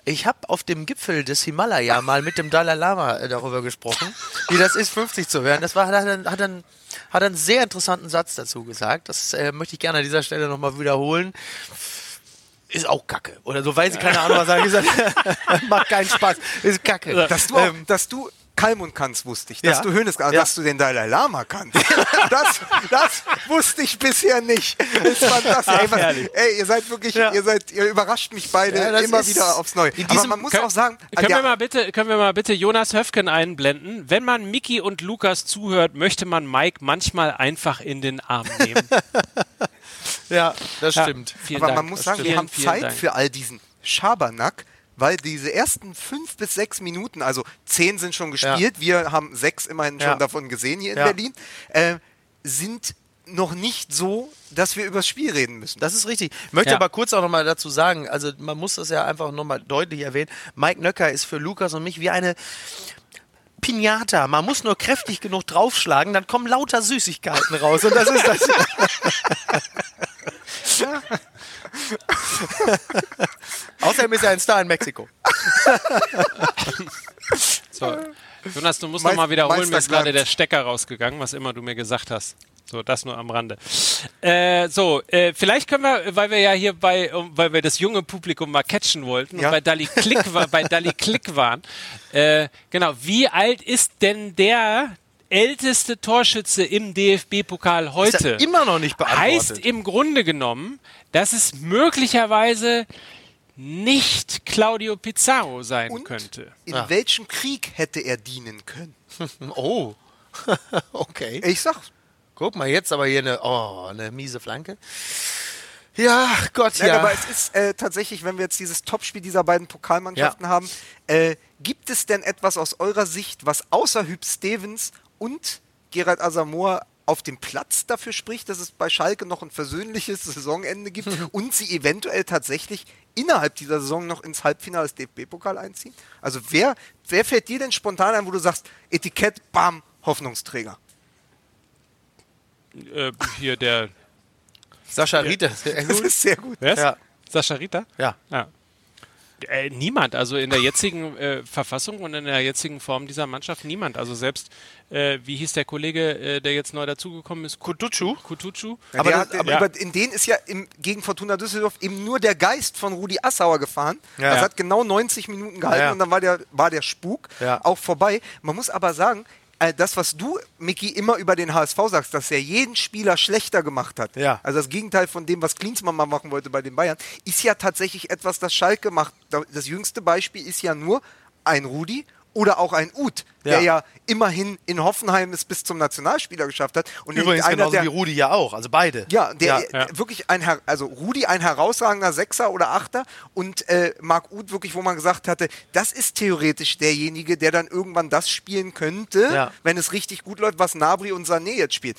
Ich habe auf dem Gipfel des Himalaya mal mit dem Dalai Lama darüber gesprochen, wie das ist, fünfzig zu werden. Das war, hat einen, hat einen, hat einen sehr interessanten Satz dazu gesagt. Das äh, möchte ich gerne an dieser Stelle nochmal wiederholen. Ist auch Kacke. Oder so, weiß ich keine Ahnung, was er gesagt hat. Macht keinen Spaß. Ist Kacke. Dass du, auch, ähm, dass du Kalmund kannst, wusste ich. Dass ja. du Hoeneß kannst. Ja. Dass du den Dalai Lama kannst. das, das wusste ich bisher nicht. Das fantastisch. Ach, ey, ey, ihr seid wirklich, ja. ihr seid, ihr überrascht mich beide ja, immer wieder aufs Neue. Aber man muss können, auch sagen... Können, ja. wir mal bitte, können wir mal bitte Jonas Höfken einblenden? Wenn man Mickey und Lukas zuhört, möchte man Maik manchmal einfach in den Arm nehmen. ja, das ja. stimmt. Vielen Aber Dank. Man muss das sagen, stimmt. wir haben vielen, Zeit vielen für all diesen Schabernack. Weil diese ersten fünf bis sechs Minuten, also zehn sind schon gespielt, ja. wir haben sechs immerhin schon ja. davon gesehen hier in ja. Berlin, äh, sind noch nicht so, dass wir über das Spiel reden müssen. Das ist richtig. Ich möchte ja. aber kurz auch nochmal dazu sagen, also man muss das ja einfach nochmal deutlich erwähnen, Maik Nöcker ist für Lukas und mich wie eine... Pinata, man muss nur kräftig genug draufschlagen, dann kommen lauter Süßigkeiten raus und das ist das. ja. Außerdem ist er ein Star in Mexiko. so. Jonas, du musst nochmal wiederholen, mir ist gerade der Stecker rausgegangen, was immer du mir gesagt hast. So, das nur am Rande. Äh, so, äh, vielleicht können wir, weil wir ja hier bei, weil wir das junge Publikum mal catchen wollten ja. und bei Dali Klick, war, bei Dali Klick waren, äh, genau, wie alt ist denn der älteste Torschütze im D F B-Pokal heute? Ist ja immer noch nicht beantwortet. Heißt im Grunde genommen, dass es möglicherweise nicht Claudio Pizarro sein und könnte. In ah. welchem Krieg hätte er dienen können? oh, okay. Ich sag's. Guck mal, jetzt aber hier eine, oh, eine miese Flanke. Ja, Gott, ja. Nein, aber es ist äh, tatsächlich, wenn wir jetzt dieses Topspiel dieser beiden Pokalmannschaften ja. haben, äh, gibt es denn etwas aus eurer Sicht, was außer Hüb Stevens und Gerald Asamoah auf dem Platz dafür spricht, dass es bei Schalke noch ein versöhnliches Saisonende gibt und sie eventuell tatsächlich innerhalb dieser Saison noch ins Halbfinale des D F B-Pokal einziehen? Also wer, wer fällt dir denn spontan ein, wo du sagst, Etikett, bam, Hoffnungsträger? äh, hier der Sascha Ritter. Ja. Das ist sehr gut. Wer ist? Ja. Sascha Ritter? Ja. ja. Äh, niemand, also in der jetzigen äh, Verfassung und in der jetzigen Form dieser Mannschaft niemand. Also selbst, äh, wie hieß der Kollege, äh, der jetzt neu dazugekommen ist? Kutucu. Kutucu. Ja, aber das, hat, aber ja. über, in denen ist ja im, gegen Fortuna Düsseldorf eben nur der Geist von Rudi Assauer gefahren. Ja. Das hat genau neunzig Minuten gehalten ja, ja. und dann war der, war der Spuk ja. auch vorbei. Man muss aber sagen, das, was du, Micky, immer über den H S V sagst, dass er jeden Spieler schlechter gemacht hat, ja. also das Gegenteil von dem, was Klinsmann mal machen wollte bei den Bayern, ist ja tatsächlich etwas, das Schalke macht. Das jüngste Beispiel ist ja nur ein Rudi oder auch ein Uth, ja. der ja immerhin in Hoffenheim es bis zum Nationalspieler geschafft hat. Und übrigens einer, genauso der, wie Rudi ja auch, also beide. Ja, der ja, ja. wirklich ein, also Rudi ein herausragender Sechser oder Achter und äh, Marc Uth wirklich, wo man gesagt hatte, das ist theoretisch derjenige, der dann irgendwann das spielen könnte, ja. wenn es richtig gut läuft, was Gnabry und Sané jetzt spielt.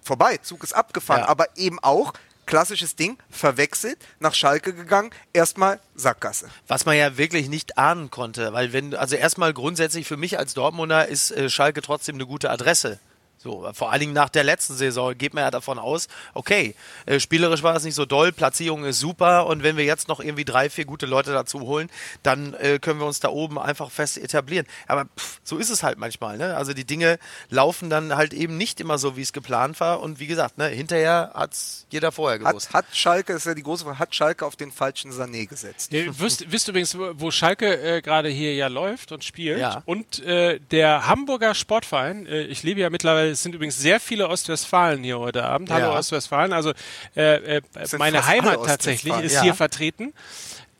Vorbei, Zug ist abgefahren, ja. aber eben auch klassisches Ding, verwechselt, nach Schalke gegangen, erstmal Sackgasse. Was man ja wirklich nicht ahnen konnte, weil wenn, also erstmal grundsätzlich für mich als Dortmunder ist äh, Schalke trotzdem eine gute Adresse. So, vor allen Dingen nach der letzten Saison geht man ja davon aus, okay, äh, spielerisch war es nicht so doll, Platzierung ist super und wenn wir jetzt noch irgendwie drei, vier gute Leute dazu holen, dann äh, können wir uns da oben einfach fest etablieren. Aber pff, so ist es halt manchmal, ne? Also die Dinge laufen dann halt eben nicht immer so, wie es geplant war und wie gesagt, ne, hinterher hat es jeder vorher gewusst. Hat, hat Schalke, das ist ja die große Frage, hat Schalke auf den falschen Sané gesetzt? Ihr wisst, wisst übrigens, wo Schalke äh, gerade hier ja läuft und spielt ja. und äh, der Hamburger Sportverein, äh, ich lebe ja mittlerweile. Es sind übrigens sehr viele Ostwestfalen hier heute Abend. Ja. Hallo Ostwestfalen. Also äh, äh, meine Heimat tatsächlich ist ja. hier vertreten.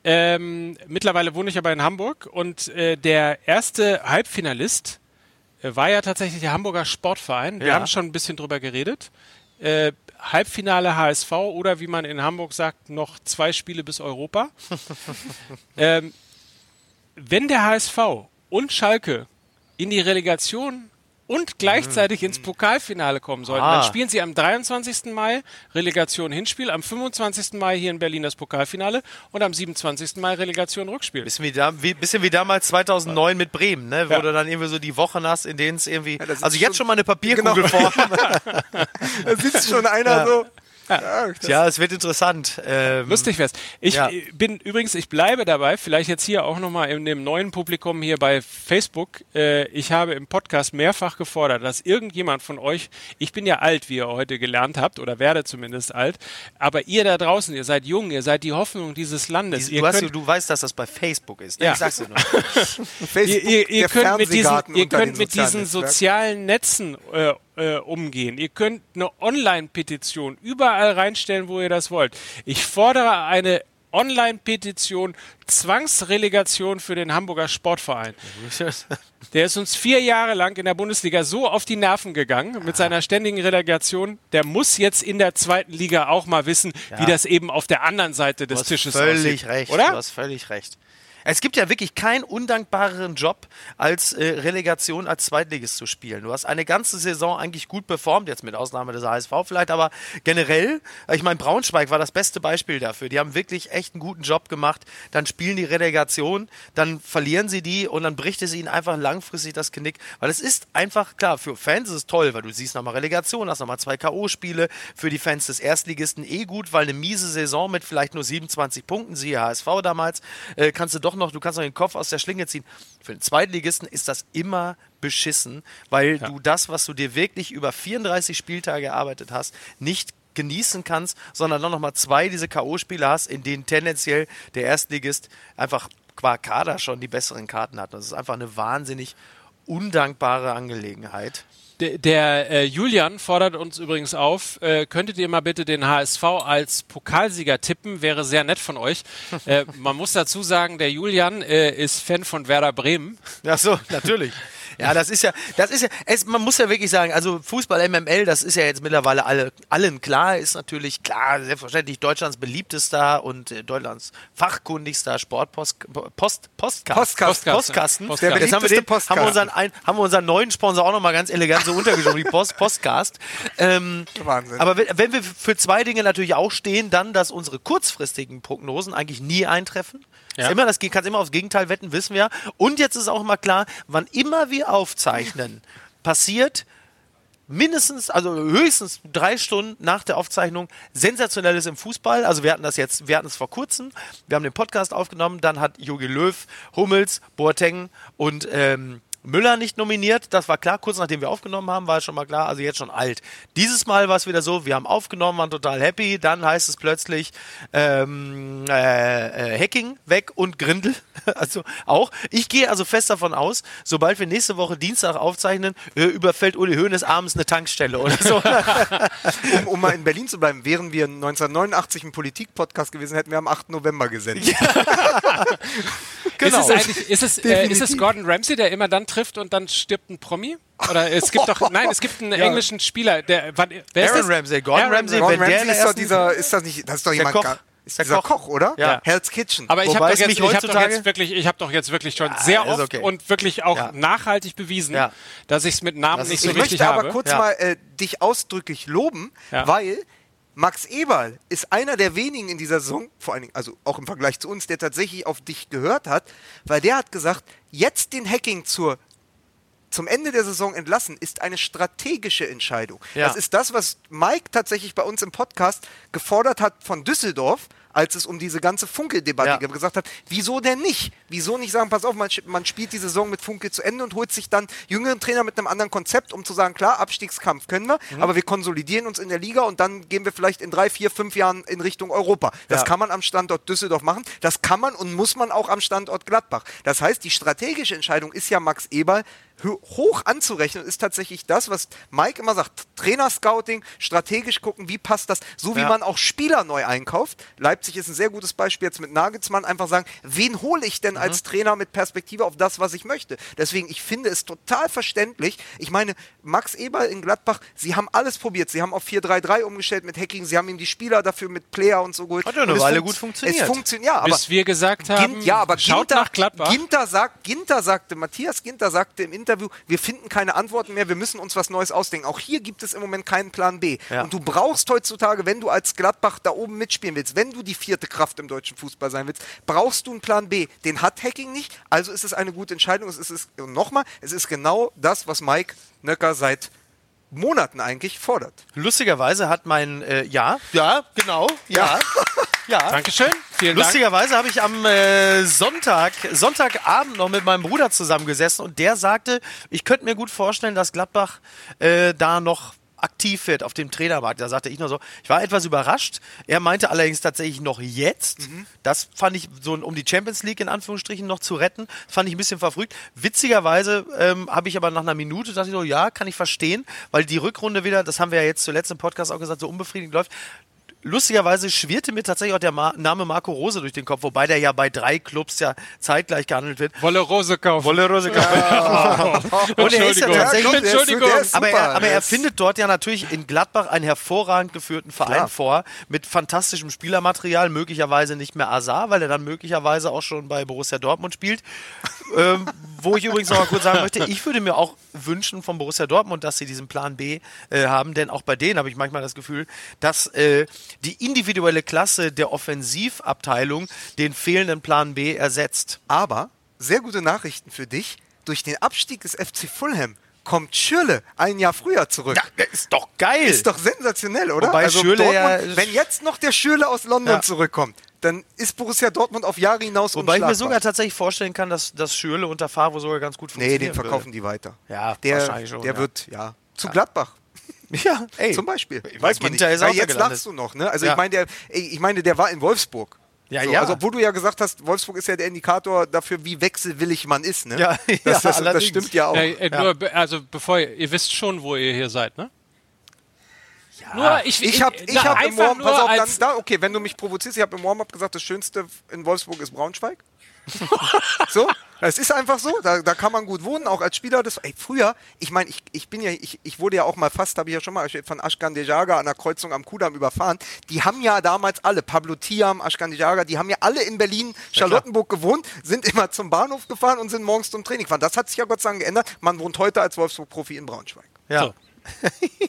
Ähm, mittlerweile wohne ich aber in Hamburg und äh, der erste Halbfinalist äh, war ja tatsächlich der Hamburger Sportverein. Wir ja. haben schon ein bisschen drüber geredet. Äh, Halbfinale H S V oder wie man in Hamburg sagt, noch zwei Spiele bis Europa. ähm, wenn der H S V und Schalke in die Relegation und gleichzeitig ins Pokalfinale kommen sollten. Ah. Dann spielen sie am dreiundzwanzigsten Mai Relegation-Hinspiel, am fünfundzwanzigsten Mai hier in Berlin das Pokalfinale und am siebenundzwanzigsten Mai Relegation-Rückspiel. Bisschen wie, da, wie, bisschen wie damals zweitausendneun mit Bremen, ne? wo ja. du dann irgendwie so die Wochen hast, in denen es irgendwie... Ja, also jetzt schon mal eine Papierkugel genau. vor. Da sitzt schon einer ja. so... Ja, ja, es wird interessant. Ähm, Lustig wär's. Ich ja. bin übrigens, ich bleibe dabei, vielleicht jetzt hier auch nochmal in dem neuen Publikum hier bei Facebook. Äh, ich habe im Podcast mehrfach gefordert, dass irgendjemand von euch, ich bin ja alt, wie ihr heute gelernt habt, oder werde zumindest alt, aber ihr da draußen, ihr seid jung, ihr seid die Hoffnung dieses Landes. Dies, ihr du, könnt, hast, du weißt, dass das bei Facebook ist. Ne? Ja. Ich sag's dir noch. Facebook, ihr ihr, ihr könnt mit diesen, ihr könnt mit sozialen diesen Netzwerk. sozialen Netzen äh, umgehen. Ihr könnt eine Online-Petition überall reinstellen, wo ihr das wollt. Ich fordere eine Online-Petition Zwangsrelegation für den Hamburger Sportverein. Der ist uns vier Jahre lang in der Bundesliga so auf die Nerven gegangen mit seiner ständigen Relegation. Der muss jetzt in der zweiten Liga auch mal wissen, ja. wie das eben auf der anderen Seite des Tisches aussieht. Du hast völlig recht, oder? Du hast völlig recht. Es gibt ja wirklich keinen undankbareren Job, als äh, Relegation als Zweitligist zu spielen. Du hast eine ganze Saison eigentlich gut performt, jetzt mit Ausnahme des H S V vielleicht, aber generell, ich meine, Braunschweig war das beste Beispiel dafür. Die haben wirklich echt einen guten Job gemacht. Dann spielen die Relegation, dann verlieren sie die und dann bricht es ihnen einfach langfristig das Knick. Weil es ist einfach, klar, für Fans ist es toll, weil du siehst nochmal Relegation, hast nochmal zwei K O-Spiele. Für die Fans des Erstligisten eh gut, weil eine miese Saison mit vielleicht nur siebenundzwanzig Punkten, siehe H S V damals, äh, kannst du doch noch, du kannst noch den Kopf aus der Schlinge ziehen. Für den Zweitligisten ist das immer beschissen, weil ja. du das, was du dir wirklich über vierunddreißig Spieltage erarbeitet hast, nicht genießen kannst, sondern noch mal zwei diese K O-Spiele hast, in denen tendenziell der Erstligist einfach qua Kader schon die besseren Karten hat. Das ist einfach eine wahnsinnig undankbare Angelegenheit. Der, der äh, Julian fordert uns übrigens auf, äh, könntet ihr mal bitte den H S V als Pokalsieger tippen, wäre sehr nett von euch. Äh, man muss dazu sagen, der Julian äh, ist Fan von Werder Bremen. Ach so, natürlich. Ja, das ist ja, das ist ja, es, man muss ja wirklich sagen, also Fußball M M L, das ist ja jetzt mittlerweile alle, allen klar, ist natürlich klar, selbstverständlich Deutschlands beliebtester und äh, Deutschlands fachkundigster Sportpost, Post, Postkasten. Postkasten. Postkasten. Postkasten. Der jetzt haben wir, den, haben, wir unseren, ein, haben wir unseren neuen Sponsor auch nochmal ganz elegant so untergeschoben, die Post, Postcast. Ähm, Wahnsinn. Aber wenn, wenn wir für zwei Dinge natürlich auch stehen, dann, dass unsere kurzfristigen Prognosen eigentlich nie eintreffen. Ja. Ist immer, das kannst immer aufs Gegenteil wetten, wissen wir. Und jetzt ist auch immer klar, wann immer wir aufzeichnen, passiert mindestens, also höchstens drei Stunden nach der Aufzeichnung Sensationelles im Fußball. Also wir hatten das jetzt, wir hatten es vor kurzem, wir haben den Podcast aufgenommen, dann hat Jogi Löw, Hummels, Boateng und ähm, Müller nicht nominiert, das war klar, kurz nachdem wir aufgenommen haben, war schon mal klar, also jetzt schon alt. Dieses Mal war es wieder so, wir haben aufgenommen, waren total happy, dann heißt es plötzlich ähm, äh, äh, Hacking weg und Grindel, also auch. Ich gehe also fest davon aus, sobald wir nächste Woche Dienstag aufzeichnen, äh, überfällt Uli Hoeneß abends eine Tankstelle oder so. um, um mal in Berlin zu bleiben, wären wir neunzehnhundertneunundachtzig ein Politik-Podcast gewesen, hätten wir am achten November gesendet. Ja. Genau. Ist es eigentlich, ist es, äh, ist es Gordon Ramsay, der immer dann trifft und dann stirbt ein Promi? Oder es gibt doch, nein, es gibt einen ja. englischen Spieler, der, wann, wer Aaron ist das? Ramsay, Gordon Aaron Ramsay, Gordon Ramsay ist doch dieser, ist das nicht, das ist doch jemand, Koch. Ist der dieser Koch, Koch oder? Ja. Hell's Kitchen. Aber ich habe doch, hab doch jetzt wirklich, ich habe doch jetzt wirklich schon ja, sehr oft okay. und wirklich auch ja. nachhaltig bewiesen, ja. dass ich es mit Namen das nicht so richtig habe. Ich möchte aber kurz ja. mal äh, dich ausdrücklich loben, ja. weil Max Eberl ist einer der wenigen in dieser Saison, vor allen Dingen, also auch im Vergleich zu uns, der tatsächlich auf dich gehört hat, weil der hat gesagt, jetzt den Hacking zur, zum Ende der Saison entlassen, ist eine strategische Entscheidung. Ja. Das ist das, was Mike tatsächlich bei uns im Podcast gefordert hat von Düsseldorf, als es um diese ganze Funke-Debatte ja. gesagt hat, wieso denn nicht? Wieso nicht sagen, pass auf, man, man spielt die Saison mit Funke zu Ende und holt sich dann jüngeren Trainer mit einem anderen Konzept, um zu sagen, klar, Abstiegskampf können wir, mhm. aber wir konsolidieren uns in der Liga und dann gehen wir vielleicht in drei, vier, fünf Jahren in Richtung Europa. Das ja. kann man am Standort Düsseldorf machen, das kann man und muss man auch am Standort Gladbach. Das heißt, die strategische Entscheidung ist ja Max Eberl hoch anzurechnen, ist tatsächlich das, was Mike immer sagt, Trainerscouting, strategisch gucken, wie passt das, so wie ja. man auch Spieler neu einkauft. Leipzig ist ein sehr gutes Beispiel jetzt mit Nagelsmann, einfach sagen, wen hole ich denn mhm. als Trainer mit Perspektive auf das, was ich möchte? Deswegen, ich finde es total verständlich. Ich meine, Max Eberl in Gladbach, sie haben alles probiert, sie haben auf vier drei drei umgestellt mit Hacking, sie haben ihm die Spieler dafür mit Player und so geholt. Hat ja eine Weile funkt- gut funktioniert. Es funktio- ja, aber bis wir gesagt haben, Gint- ja, aber schaut Ginter, nach Gladbach. Ginter, sagt, Ginter sagte, Matthias Ginter sagte im Internet, Interview, wir finden keine Antworten mehr, wir müssen uns was Neues ausdenken. Auch hier gibt es im Moment keinen Plan B. Ja. Und du brauchst heutzutage, wenn du als Gladbach da oben mitspielen willst, wenn du die vierte Kraft im deutschen Fußball sein willst, brauchst du einen Plan B. Den hat Hacking nicht, also ist es eine gute Entscheidung. Es ist, und nochmal, es ist genau das, was Maik Nöcker seit Monaten eigentlich fordert. Lustigerweise hat mein, äh, ja, ja, genau, ja, ja. ja. Dankeschön. Vielen Lustigerweise Dank. Habe ich am äh, Sonntag, Sonntagabend noch mit meinem Bruder zusammengesessen und der sagte, ich könnte mir gut vorstellen, dass Gladbach äh, da noch aktiv wird auf dem Trainermarkt. Da sagte ich nur so, ich war etwas überrascht. Er meinte allerdings tatsächlich noch jetzt. Mhm. Das fand ich so, um die Champions League in Anführungsstrichen noch zu retten, fand ich ein bisschen verfrüht. Witzigerweise ähm, habe ich aber nach einer Minute, dachte ich so, ja, kann ich verstehen, weil die Rückrunde wieder, das haben wir ja jetzt zuletzt im Podcast auch gesagt, so unbefriedigend läuft. Lustigerweise schwirrte mir tatsächlich auch der Ma- Name Marco Rose durch den Kopf, wobei der ja bei drei Clubs ja zeitgleich gehandelt wird. Wolle Rose kaufen. Wolle Rose kaufen. Ja. Und er ist ja tatsächlich, Entschuldigung. Aber er, aber er findet dort ja natürlich in Gladbach einen hervorragend geführten Verein Klar. vor, mit fantastischem Spielermaterial, möglicherweise nicht mehr Azar, weil er dann möglicherweise auch schon bei Borussia Dortmund spielt. ähm, wo ich übrigens noch mal kurz sagen möchte, ich würde mir auch wünschen von Borussia Dortmund, dass sie diesen Plan B äh, haben, denn auch bei denen habe ich manchmal das Gefühl, dass äh, die individuelle Klasse der Offensivabteilung den fehlenden Plan B ersetzt. Aber, sehr gute Nachrichten für dich, durch den Abstieg des F C Fulham kommt Schürrle ein Jahr früher zurück. Ja, ist doch geil. Ist doch sensationell, oder? Wobei also Schürrle Dortmund, ja, wenn jetzt noch der Schürrle aus London ja. zurückkommt, dann ist Borussia Dortmund auf Jahre hinaus Wobei unschlagbar. Ich mir sogar tatsächlich vorstellen kann, dass, dass Schürrle unter Favre sogar ganz gut funktioniert. Nee, den verkaufen würde. Die weiter. Ja, der, wahrscheinlich schon. Der ja. wird, ja, zu ja. Gladbach. Ja, ey. Zum Beispiel. Weiß man Ginter nicht. Ist auch jetzt lachst du noch, ne? Also ja. ich meine, der, ich meine, der war in Wolfsburg. Ja, so, ja. Also obwohl du ja gesagt hast, Wolfsburg ist ja der Indikator dafür, wie wechselwillig man ist, ne? Ja, das, das, ja, das stimmt ja auch. Ja, ja. Nur, also bevor ihr, ihr wisst schon, wo ihr hier seid, ne? Ja. Nur ich ich habe ich, ich na, hab im Warm-up, pass auf, dann, da, okay, wenn du mich provozierst, ich habe im Warm-up gesagt, das Schönste in Wolfsburg ist Braunschweig. So, das ist einfach so, da, da kann man gut wohnen, auch als Spieler. Das, ey, früher, ich meine, ich, ich bin ja, ich, ich wurde ja auch mal fast, habe ich ja schon mal von Ashkan Dejaga an der Kreuzung am Kudamm überfahren. Die haben ja damals alle, Pablo Thiam, Ashkan Dejaga, die haben ja alle in Berlin, Charlottenburg ja, gewohnt, sind immer zum Bahnhof gefahren und sind morgens zum Training gefahren. Das hat sich ja Gott sei Dank geändert. Man wohnt heute als Wolfsburg-Profi in Braunschweig. Ja. So.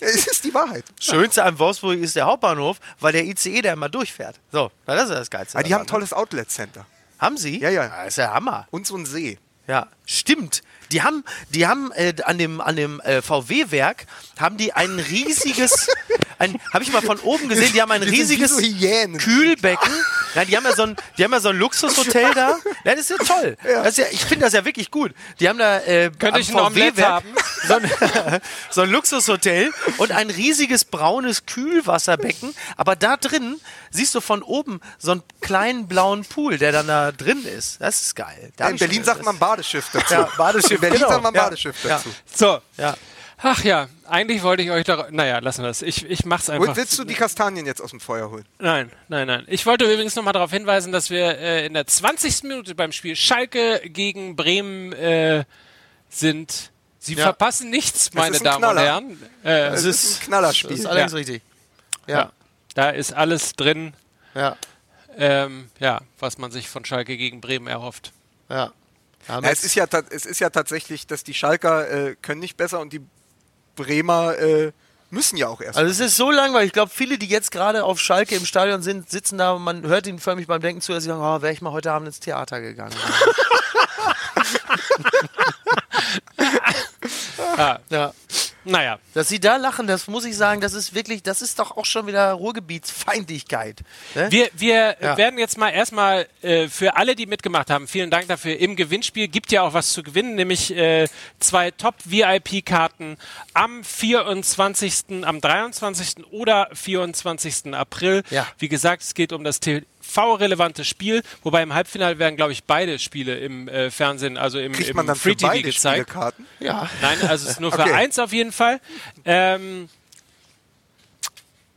Es ist die Wahrheit. Schönste an Wolfsburg ist der Hauptbahnhof, weil der I C E da immer durchfährt. So, na, das ist das Geilste. Aber die haben ein tolles Outlet-Center. Haben sie? Ja, ja. Das ist ja Hammer. Und so ein See. Ja, stimmt. Die haben, die haben äh, an dem, an dem äh, V W-Werk haben die ein riesiges, habe ich mal von oben gesehen, die haben ein riesiges Kühlbecken. Nein, die haben ja so ein, die haben ja so ein Luxushotel da. Ja, das ist ja toll. Ja. Das ist ja, ich finde das ja wirklich gut. Die haben da äh, am V W-Werk so ein, so ein Luxushotel und ein riesiges braunes Kühlwasserbecken. Aber da drin siehst du von oben so einen kleinen blauen Pool, der dann da drin ist. Das ist geil. Da ja, in Berlin sagt man Badeschiff dazu. Ja, Badeschiff. In Berlin genau. sagt man Badeschiff ja. dazu. Ja. So, ja. Ach ja, eigentlich wollte ich euch da... Naja, lassen wir das. Ich, ich mach's einfach. Und willst du die Kastanien jetzt aus dem Feuer holen? Nein, nein, nein. Ich wollte übrigens nochmal darauf hinweisen, dass wir äh, in der zwanzigsten Minute beim Spiel Schalke gegen Bremen äh, sind. Sie ja. verpassen nichts, meine Damen Knaller. und Herren. Äh, es, es ist ein Knallerspiel. Das ist allerdings ja. richtig. Ja. ja. Da ist alles drin, ja. Ähm, ja, was man sich von Schalke gegen Bremen erhofft. Ja. Ja, es, ist ja ta- es ist ja tatsächlich, dass die Schalker äh, können nicht besser und die Bremer äh, müssen ja auch erst. Also es ist so langweilig. Ich glaube, viele, die jetzt gerade auf Schalke im Stadion sind, sitzen da und man hört ihnen förmlich beim Denken zu, dass sie sagen, oh, wäre ich mal heute Abend ins Theater gegangen. ah, ja. Naja. Dass sie da lachen, das muss ich sagen, das ist wirklich, das ist doch auch schon wieder Ruhrgebietsfeindlichkeit. Ne? Wir, wir ja. werden jetzt mal erstmal äh, für alle, die mitgemacht haben, vielen Dank dafür. Im Gewinnspiel gibt ja auch was zu gewinnen, nämlich äh, zwei Top-V I P-Karten am vierundzwanzigsten, am dreiundzwanzigsten oder vierundzwanzigsten April. Ja. Wie gesagt, es geht um das Thema. V-relevantes Spiel, wobei im Halbfinale werden, glaube ich, beide Spiele im äh, Fernsehen, also im, Kriegt man im dann Free für T V beide gezeigt. Spielekarten? Ja. Nein, also es ist nur okay. für eins auf jeden Fall. Ähm,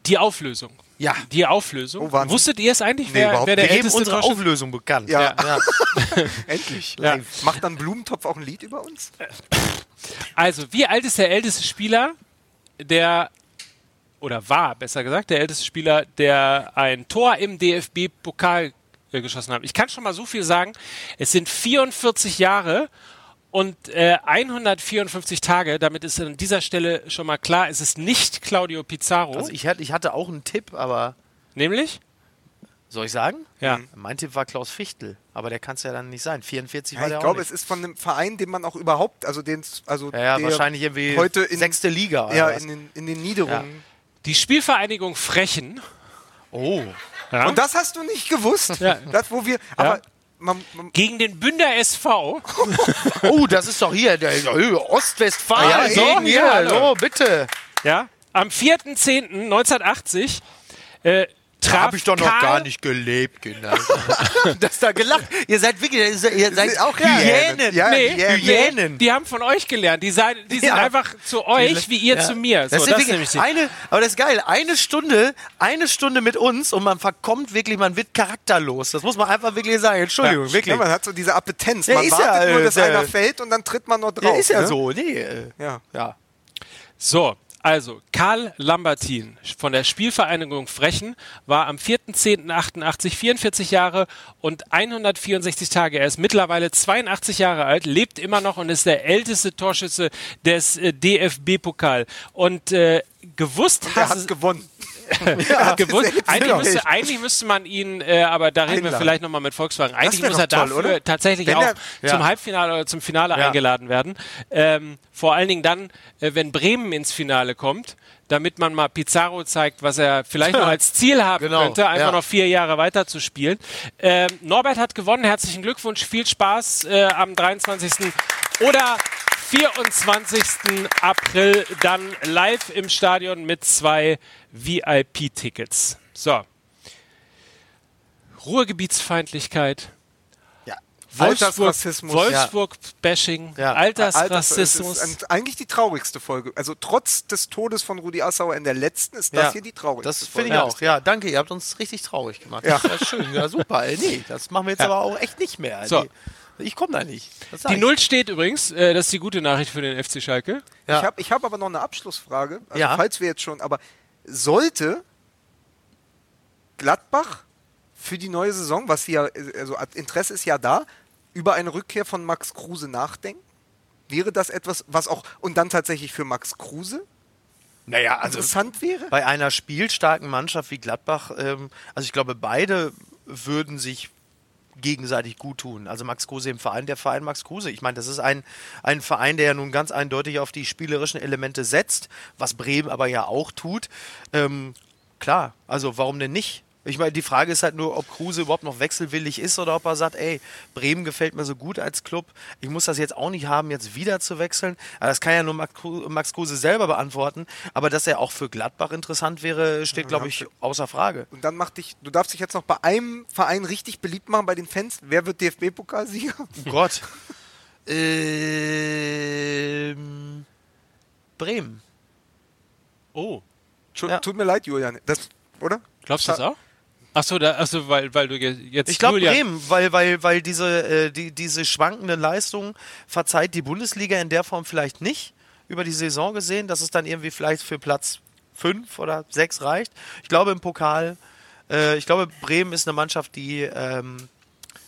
die Auflösung. Ja. Die Auflösung. Oh, wusstet ihr es eigentlich? Nee, wer, wer der Wir geben unsere Droschen? Auflösung bekannt. Ja. ja. ja. Endlich. Ja. Macht dann Blumentopf auch ein Lied über uns? Also, wie alt ist der älteste Spieler, der... oder war, besser gesagt, der älteste Spieler, der ein Tor im D F B-Pokal geschossen hat. Ich kann schon mal so viel sagen, es sind vierundvierzig Jahre und äh, hundertvierundfünfzig Tage, damit ist an dieser Stelle schon mal klar, es ist nicht Claudio Pizarro. Also ich hatte, ich hatte auch einen Tipp, aber... Nämlich? Soll ich sagen? Ja. Mein Tipp war Klaus Fichtel, aber der kann es ja dann nicht sein. vierundvierzig ja, war der auch. Ich glaube, es ist von einem Verein, den man auch überhaupt, also den... Also ja, ja wahrscheinlich irgendwie heute in sechste Liga. Ja, in den, in den Niederungen. Ja. Die Spielvereinigung Frechen. Oh. Ja. Und das hast du nicht gewusst? Ja. Das, wo wir, aber ja. man, man gegen den Bünder S V. oh, das ist doch hier, der, der Ostwestfalen. Ja, so, ja, hier, hallo, bitte. Ja, am vierten zehnten neunzehnhundertachtzig äh, traf habe ich doch noch Karl gar nicht gelebt, Kinder. Dass da gelacht. Ihr seid wirklich, ihr seid auch Hyänen. Ja, nee, Hyänen. Die haben von euch gelernt. Die, sei, die sind ja. einfach zu euch, wie ihr ja. zu mir. So, das das nämlich eine, aber das ist geil. Eine Stunde, eine Stunde mit uns und man verkommt wirklich, man wird charakterlos. Das muss man einfach wirklich sagen. Entschuldigung, ja, wirklich. Ja, man hat so diese Appetenz. Man ja, wartet ja, nur, dass ja, einer fällt und dann tritt man noch drauf. Ja, ist ja ne? so. Nee. Ja. ja. So. Also, Karl Lambertin von der Spielvereinigung Frechen war am vierten zehnten achtundachtzig vierundvierzig Jahre und hundertvierundsechzig Tage. Er ist mittlerweile zweiundachtzig Jahre alt, lebt immer noch und ist der älteste Torschütze des äh, D F B-Pokal. Und äh, gewusst und er hat es gewonnen. ja, gewusst. Eigentlich, müsste, eigentlich müsste man ihn, äh, aber da reden Einladen. wir vielleicht nochmal mit Volkswagen. Eigentlich muss er dafür toll, tatsächlich wenn auch er, ja. zum Halbfinale oder zum Finale ja. eingeladen werden. Ähm, vor allen Dingen dann, äh, wenn Bremen ins Finale kommt, damit man mal Pizarro zeigt, was er vielleicht noch als Ziel haben genau. könnte, einfach ja. noch vier Jahre weiter zu spielen. Ähm, Norbert hat gewonnen. Herzlichen Glückwunsch. Viel Spaß äh, am dreiundzwanzigsten oder vierundzwanzigsten April dann live im Stadion mit zwei V I P-Tickets. So. Ruhrgebietsfeindlichkeit. Ja. Wolfsburg-Bashing. Wolfsburg ja. ja. Altersrassismus. Alters, eigentlich die traurigste Folge. Also trotz des Todes von Rudi Assauer in der letzten ist das ja. hier die traurigste das Folge. Das finde ich auch. Ja, danke. Ihr habt uns richtig traurig gemacht. Ja, das ist schön. Ja, super. Nee, das machen wir jetzt ja. aber auch echt nicht mehr. So. Ich komme da nicht. Die Null steht übrigens, äh, das ist die gute Nachricht für den F C Schalke. Ja. Ich habe ich hab aber noch eine Abschlussfrage, also ja. falls wir jetzt schon, aber sollte Gladbach für die neue Saison, was hier, also Interesse ist ja da, über eine Rückkehr von Max Kruse nachdenken? Wäre das etwas, was auch, und dann tatsächlich für Max Kruse? Naja, also interessant wäre? Bei einer spielstarken Mannschaft wie Gladbach, ähm, also ich glaube, beide würden sich gegenseitig gut tun. Also Max Kruse im Verein, der Verein Max Kruse. Ich meine, das ist ein, ein Verein, der ja nun ganz eindeutig auf die spielerischen Elemente setzt, was Bremen aber ja auch tut. Ähm, klar, also warum denn nicht? Ich meine, die Frage ist halt nur, ob Kruse überhaupt noch wechselwillig ist oder ob er sagt, ey, Bremen gefällt mir so gut als Club, ich muss das jetzt auch nicht haben, jetzt wieder zu wechseln. Aber das kann ja nur Max Kruse selber beantworten, aber dass er auch für Gladbach interessant wäre, steht, glaube ich, außer Frage. Und dann mach dich, du darfst dich jetzt noch bei einem Verein richtig beliebt machen bei den Fans. Wer wird D F B-Pokalsieger? Oh Gott. ähm, Bremen. Oh. Ja. Tut mir leid, Julian. Das, oder? Glaubst du das auch? Achso, da, achso weil, weil du jetzt... Ich glaube Bremen, weil, weil, weil diese, äh, die, diese schwankenden Leistungen verzeiht die Bundesliga in der Form vielleicht nicht über die Saison gesehen, dass es dann irgendwie vielleicht für Platz fünf oder sechs reicht. Ich glaube im Pokal, äh, ich glaube Bremen ist eine Mannschaft, die ähm,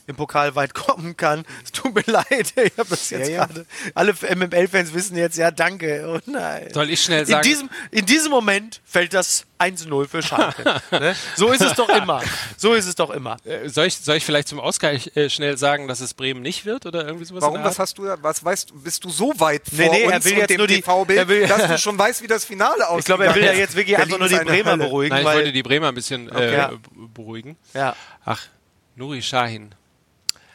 im Pokal weit kommen kann. Es tut mir leid, ich habe das jetzt ja, gerade... Ja. Alle M M L-Fans wissen jetzt, ja danke, oh nein. Soll ich schnell sagen? In diesem, in diesem Moment fällt das... eins zu null für Schalke. Ne? So ist es doch immer. So ist es doch immer. Äh, soll ich, soll ich vielleicht zum Ausgleich äh, schnell sagen, dass es Bremen nicht wird oder irgendwie sowas? Warum? Was hast du? Was weißt? Bist du so weit vor nee, nee, uns will jetzt dem nur die, T V B, er will, dass du schon weißt, wie das Finale aussieht? Ich glaube, er will ja jetzt wirklich einfach nur die Bremer Hölle. beruhigen. Nein, ich weil wollte die Bremer ein bisschen okay, äh, ja. beruhigen. Ja. Ach, Nuri Sahin.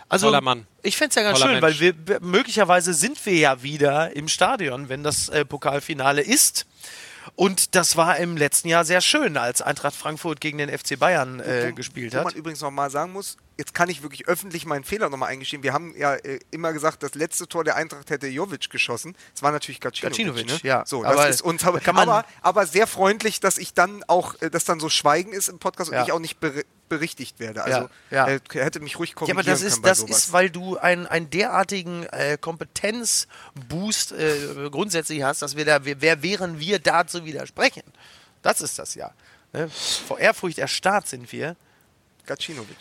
Also, toller Mann. Ich fände es ja ganz toller schön, Mensch. Weil wir möglicherweise sind wir ja wieder im Stadion, wenn das äh, Pokalfinale ist. Und das war im letzten Jahr sehr schön, als Eintracht Frankfurt gegen den F C Bayern äh, wo, gespielt wo hat. Wo man übrigens nochmal sagen muss, jetzt kann ich wirklich öffentlich meinen Fehler nochmal eingestehen. Wir haben ja äh, immer gesagt, das letzte Tor der Eintracht hätte Jovic geschossen. Das war natürlich Gacinovic. Gacinovic, ne? Ja. So, aber, das ist uns, aber, kann man aber, aber sehr freundlich, dass ich dann auch, äh, dass dann so Schweigen ist im Podcast und ja. ich auch nicht ber- berichtigt werde. Also ja, ja. Äh, hätte mich ruhig korrigieren können. Ja, aber das ist, das ist, weil du einen, einen derartigen äh, Kompetenzboost äh, grundsätzlich hast, dass wir da, wir, wer wären wir da zu widersprechen? Das ist das ja. Ne? Vor Ehrfurcht erstarrt sind wir. Gacinovic.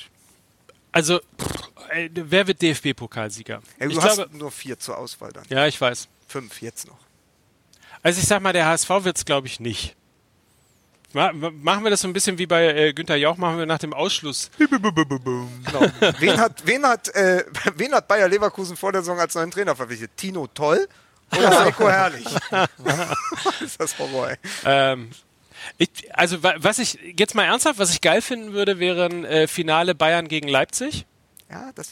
Also, pff, wer wird D F B-Pokalsieger? Ja, du ich hast glaube, nur vier zur Auswahl dann. Ja, ich weiß. Fünf jetzt noch. Also ich sag mal, der H S V wird es, glaube ich, nicht. Machen wir das so ein bisschen wie bei äh, Günther Jauch, machen wir nach dem Ausschluss. Genau. Wen hat, wen hat, äh, wen hat Bayer Leverkusen vor der Saison als neuen Trainer verpflichtet? Tino Toll oder Heiko Herrlich? Ist das vorbei? Ähm... Ich, also was ich jetzt mal ernsthaft, was ich geil finden würde, wäre ein äh, Finale Bayern gegen Leipzig. Ja, das,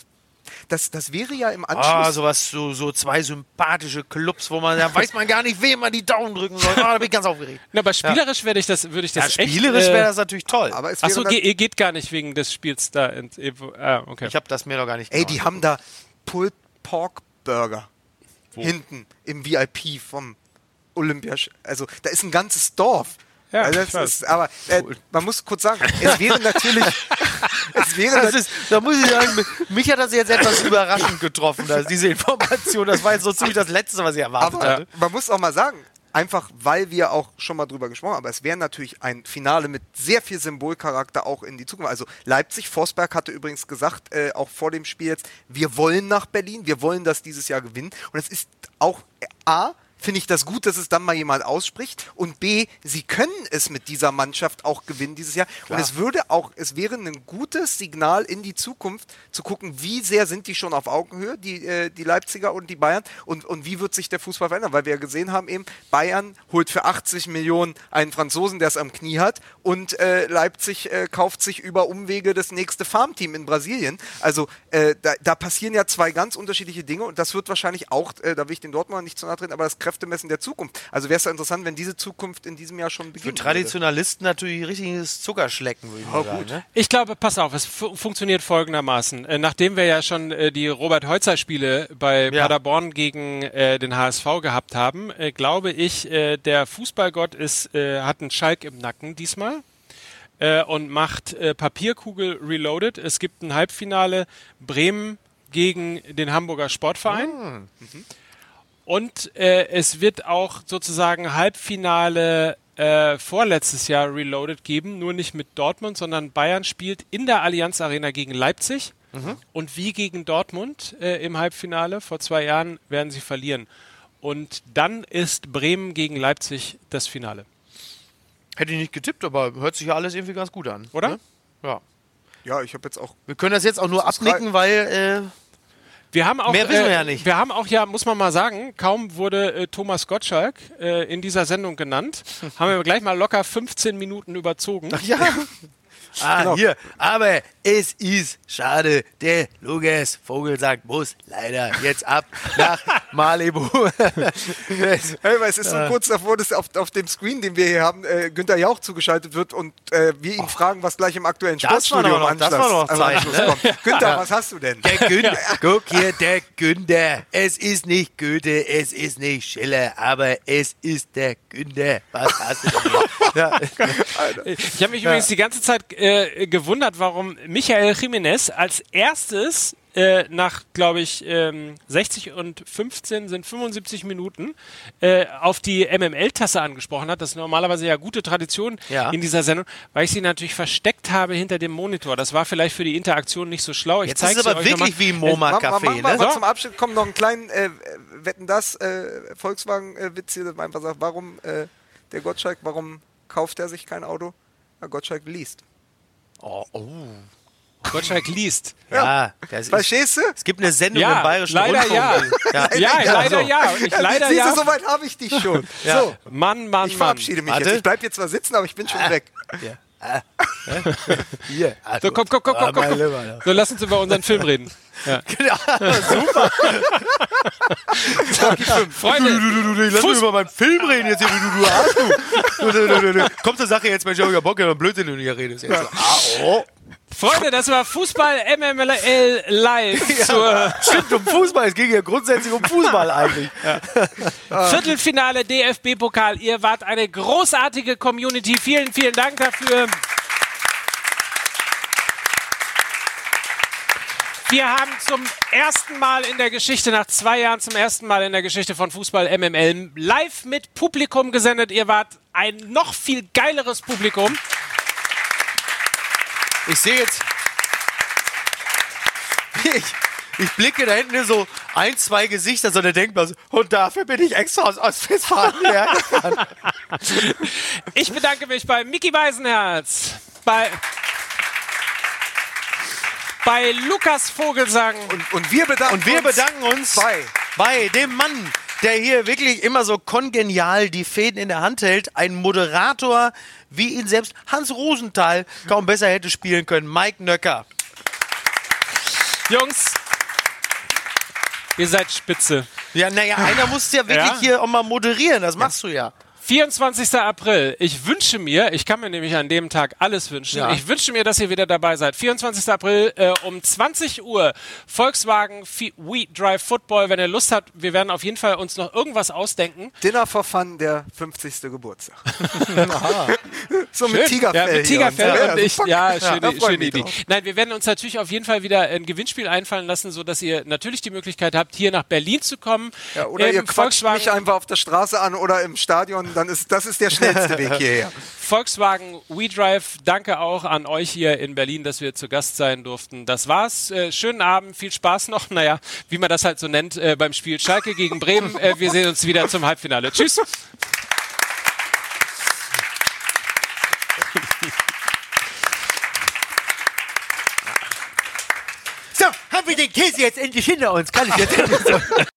das, das wäre ja im Anschluss... Ah, oh, sowas, so, so zwei sympathische Clubs, wo man, da weiß man gar nicht, wem man die Daumen drücken soll. Ah, oh, da bin ich ganz aufgeregt. Na, aber spielerisch ja. werde ich das, würde ich das ja, echt... Spielerisch äh, wäre das natürlich toll. Aber es achso, ge- geht gar nicht wegen des Spiels da. In, äh, okay. Ich habe das mir noch gar nicht... Ey, die haben da Pulled Pork Burger. Wo? Hinten im V I P vom Olympiasch... Also, da ist ein ganzes Dorf. Ja, also das ist, aber äh, man muss kurz sagen, es wäre natürlich... es wäre das ist, da muss ich sagen, mich hat das jetzt etwas überraschend getroffen, dass diese Information, das war jetzt so ziemlich das Letzte, was ich erwartet aber hatte. Man muss auch mal sagen, einfach weil wir auch schon mal drüber gesprochen haben, aber es wäre natürlich ein Finale mit sehr viel Symbolcharakter auch in die Zukunft. Also Leipzig, Forsberg hatte übrigens gesagt, äh, auch vor dem Spiel jetzt, wir wollen nach Berlin, wir wollen das dieses Jahr gewinnen. Und es ist auch äh, A... finde ich das gut, dass es dann mal jemand ausspricht. Und B, sie können es mit dieser Mannschaft auch gewinnen dieses Jahr. Klar. Und es würde auch, es wäre ein gutes Signal in die Zukunft, zu gucken, wie sehr sind die schon auf Augenhöhe, die, äh, die Leipziger und die Bayern, und, und wie wird sich der Fußball verändern. Weil wir ja gesehen haben eben, Bayern holt für achtzig Millionen einen Franzosen, der es am Knie hat, und äh, Leipzig äh, kauft sich über Umwege das nächste Farmteam in Brasilien. Also äh, da, da passieren ja zwei ganz unterschiedliche Dinge, und das wird wahrscheinlich auch, äh, da will ich den Dortmund nicht zu nahe treten, aber das Messen der Zukunft. Also wäre es ja interessant, wenn diese Zukunft in diesem Jahr schon beginnt. Für Traditionalisten würde. Natürlich richtiges Zuckerschlecken, würde ich oh, sagen. Gut. Ne? Ich glaube, pass auf, es fu- funktioniert folgendermaßen. Äh, nachdem wir ja schon äh, die Robert-Heutzer-Spiele bei ja. Paderborn gegen äh, den H S V gehabt haben, äh, glaube ich, äh, der Fußballgott ist, äh, hat einen Schalk im Nacken diesmal äh, und macht äh, Papierkugel Reloaded. Es gibt ein Halbfinale Bremen gegen den Hamburger Sportverein. Mhm. Mhm. Und äh, es wird auch sozusagen Halbfinale äh, vorletztes Jahr Reloaded geben, nur nicht mit Dortmund, sondern Bayern spielt in der Allianz Arena gegen Leipzig. Mhm. Und wie gegen Dortmund äh, im Halbfinale vor zwei Jahren werden sie verlieren. Und dann ist Bremen gegen Leipzig das Finale. Hätte ich nicht getippt, aber hört sich ja alles irgendwie ganz gut an. Oder? Ne? Ja. Ja, ich habe jetzt auch... Wir können das jetzt auch nur abnicken, weil... Äh Wir haben auch, Mehr wissen wir äh, ja nicht. Wir haben auch, ja, muss man mal sagen, kaum wurde äh, Thomas Gottschalk äh, in dieser Sendung genannt, haben wir gleich mal locker fünfzehn Minuten überzogen. Ach ja. ah, genau. hier. Aber es ist schade. Der Lucas Vogelsang muss leider jetzt ab nach Malibu. Hey, weil es ist so kurz davor, dass auf, auf dem Screen, den wir hier haben, äh, Günther Jauch zugeschaltet wird und äh, wir ihn oh. fragen, was gleich im aktuellen Sportstudio am Anschluss, das war noch Zeit, Anschluss ne? kommt. Günther, ja. was hast du denn? Der Günther, guck hier, der Günther. Es ist nicht Goethe, es ist nicht Schiller, aber es ist der Günther. Was hast du denn? ja. Ich habe mich ja. übrigens die ganze Zeit äh, gewundert, warum Michael Jiménez als erstes äh, nach, glaube ich, ähm, sechzig und fünfzehn sind fünfundsiebzig Minuten äh, auf die M M L-Tasse angesprochen hat. Das ist normalerweise ja gute Tradition ja. in dieser Sendung, weil ich sie natürlich versteckt habe hinter dem Monitor. Das war vielleicht für die Interaktion nicht so schlau. Ich Jetzt ist es aber wirklich nochmal. Wie im MoMA-Café. Äh, ne? Mal so. Zum Abschluss kommt noch einen kleinen äh, Wetten-das-Volkswagen-Witz hier, dass man einfach sagt, warum äh, der Gottschalk, warum kauft er sich kein Auto? Weil Gottschalk liest. Oh, oh. Gottschalk liest. Ja, ja. Verstehst du? Es gibt eine Sendung ja, im Bayerischen leider Rundfunk. Ja. Ja. Leider ja, ja, leider so. ja. Ich, leider Siehst du, ja. soweit habe ich dich schon. ja. so. Mann, Mann, ich verabschiede Mann. mich jetzt. Ich bleib jetzt zwar sitzen, aber ich bin schon ah. weg. Ja. Ah. Hier. Ah, so, komm, komm, komm, komm, komm. So, lass uns über unseren Film reden. Ja. Genau, super. Freunde, du, du, du, du, lass uns über meinen Film reden jetzt hier. Du, du, du, du, du. Komm zur Sache jetzt, Mensch, ich hab ja Bock, ja, Blödsinn, wenn du hier redest. Jetzt. Ja. Ah, oh. Freunde, das war Fußball-M M L live. Ja, zur stimmt, um Fußball. Es ging ja grundsätzlich um Fußball eigentlich. Ja. Viertelfinale D F B-Pokal. Ihr wart eine großartige Community. Vielen, vielen Dank dafür. Wir haben zum ersten Mal in der Geschichte, nach zwei Jahren zum ersten Mal in der Geschichte von Fußball-M M L live mit Publikum gesendet. Ihr wart ein noch viel geileres Publikum. Ich sehe jetzt, ich, ich blicke da hinten in so ein, zwei Gesichter, so der denkt man so, und dafür bin ich extra aus Ostwestfalen hergefahren. Ich bedanke mich bei Mickey Beisenherz, bei, bei Lucas Vogelsang. Und, und, wir, bedanken und wir bedanken uns bei, bei dem Mann, der hier wirklich immer so kongenial die Fäden in der Hand hält. Ein Moderator, wie ihn selbst Hans Rosenthal kaum besser hätte spielen können. Maik Nöcker. Jungs, ihr seid spitze. Ja, naja, einer muss ja wirklich ja? hier auch mal moderieren. Das machst ja. du ja. vierundzwanzigster April. Ich wünsche mir, ich kann mir nämlich an dem Tag alles wünschen, ja. ich wünsche mir, dass ihr wieder dabei seid. vierundzwanzigster April äh, um zwanzig Uhr. Volkswagen We Drive Football. Wenn ihr Lust habt, wir werden auf jeden Fall uns noch irgendwas ausdenken. Dinner for Fun, der fünfzigste Geburtstag. so schön. Mit Tigerfell. Ja, mit Tigerfell. Ja, und ich, ja, schöne, ja, schöne Idee. Drauf. Nein, wir werden uns natürlich auf jeden Fall wieder ein Gewinnspiel einfallen lassen, sodass ihr natürlich die Möglichkeit habt, hier nach Berlin zu kommen. Ja, oder ähm, ihr quatscht mich einfach auf der Straße an oder im Stadion. Dann ist, das ist der schnellste Weg hierher. Volkswagen We Drive, danke auch an euch hier in Berlin, dass wir zu Gast sein durften. Das war's. Äh, schönen Abend, viel Spaß noch. Naja, wie man das halt so nennt, äh, beim Spiel Schalke gegen Bremen. Äh, wir sehen uns wieder zum Halbfinale. Tschüss. So, haben wir den Käse jetzt endlich hinter uns? Kann ich jetzt endlich so...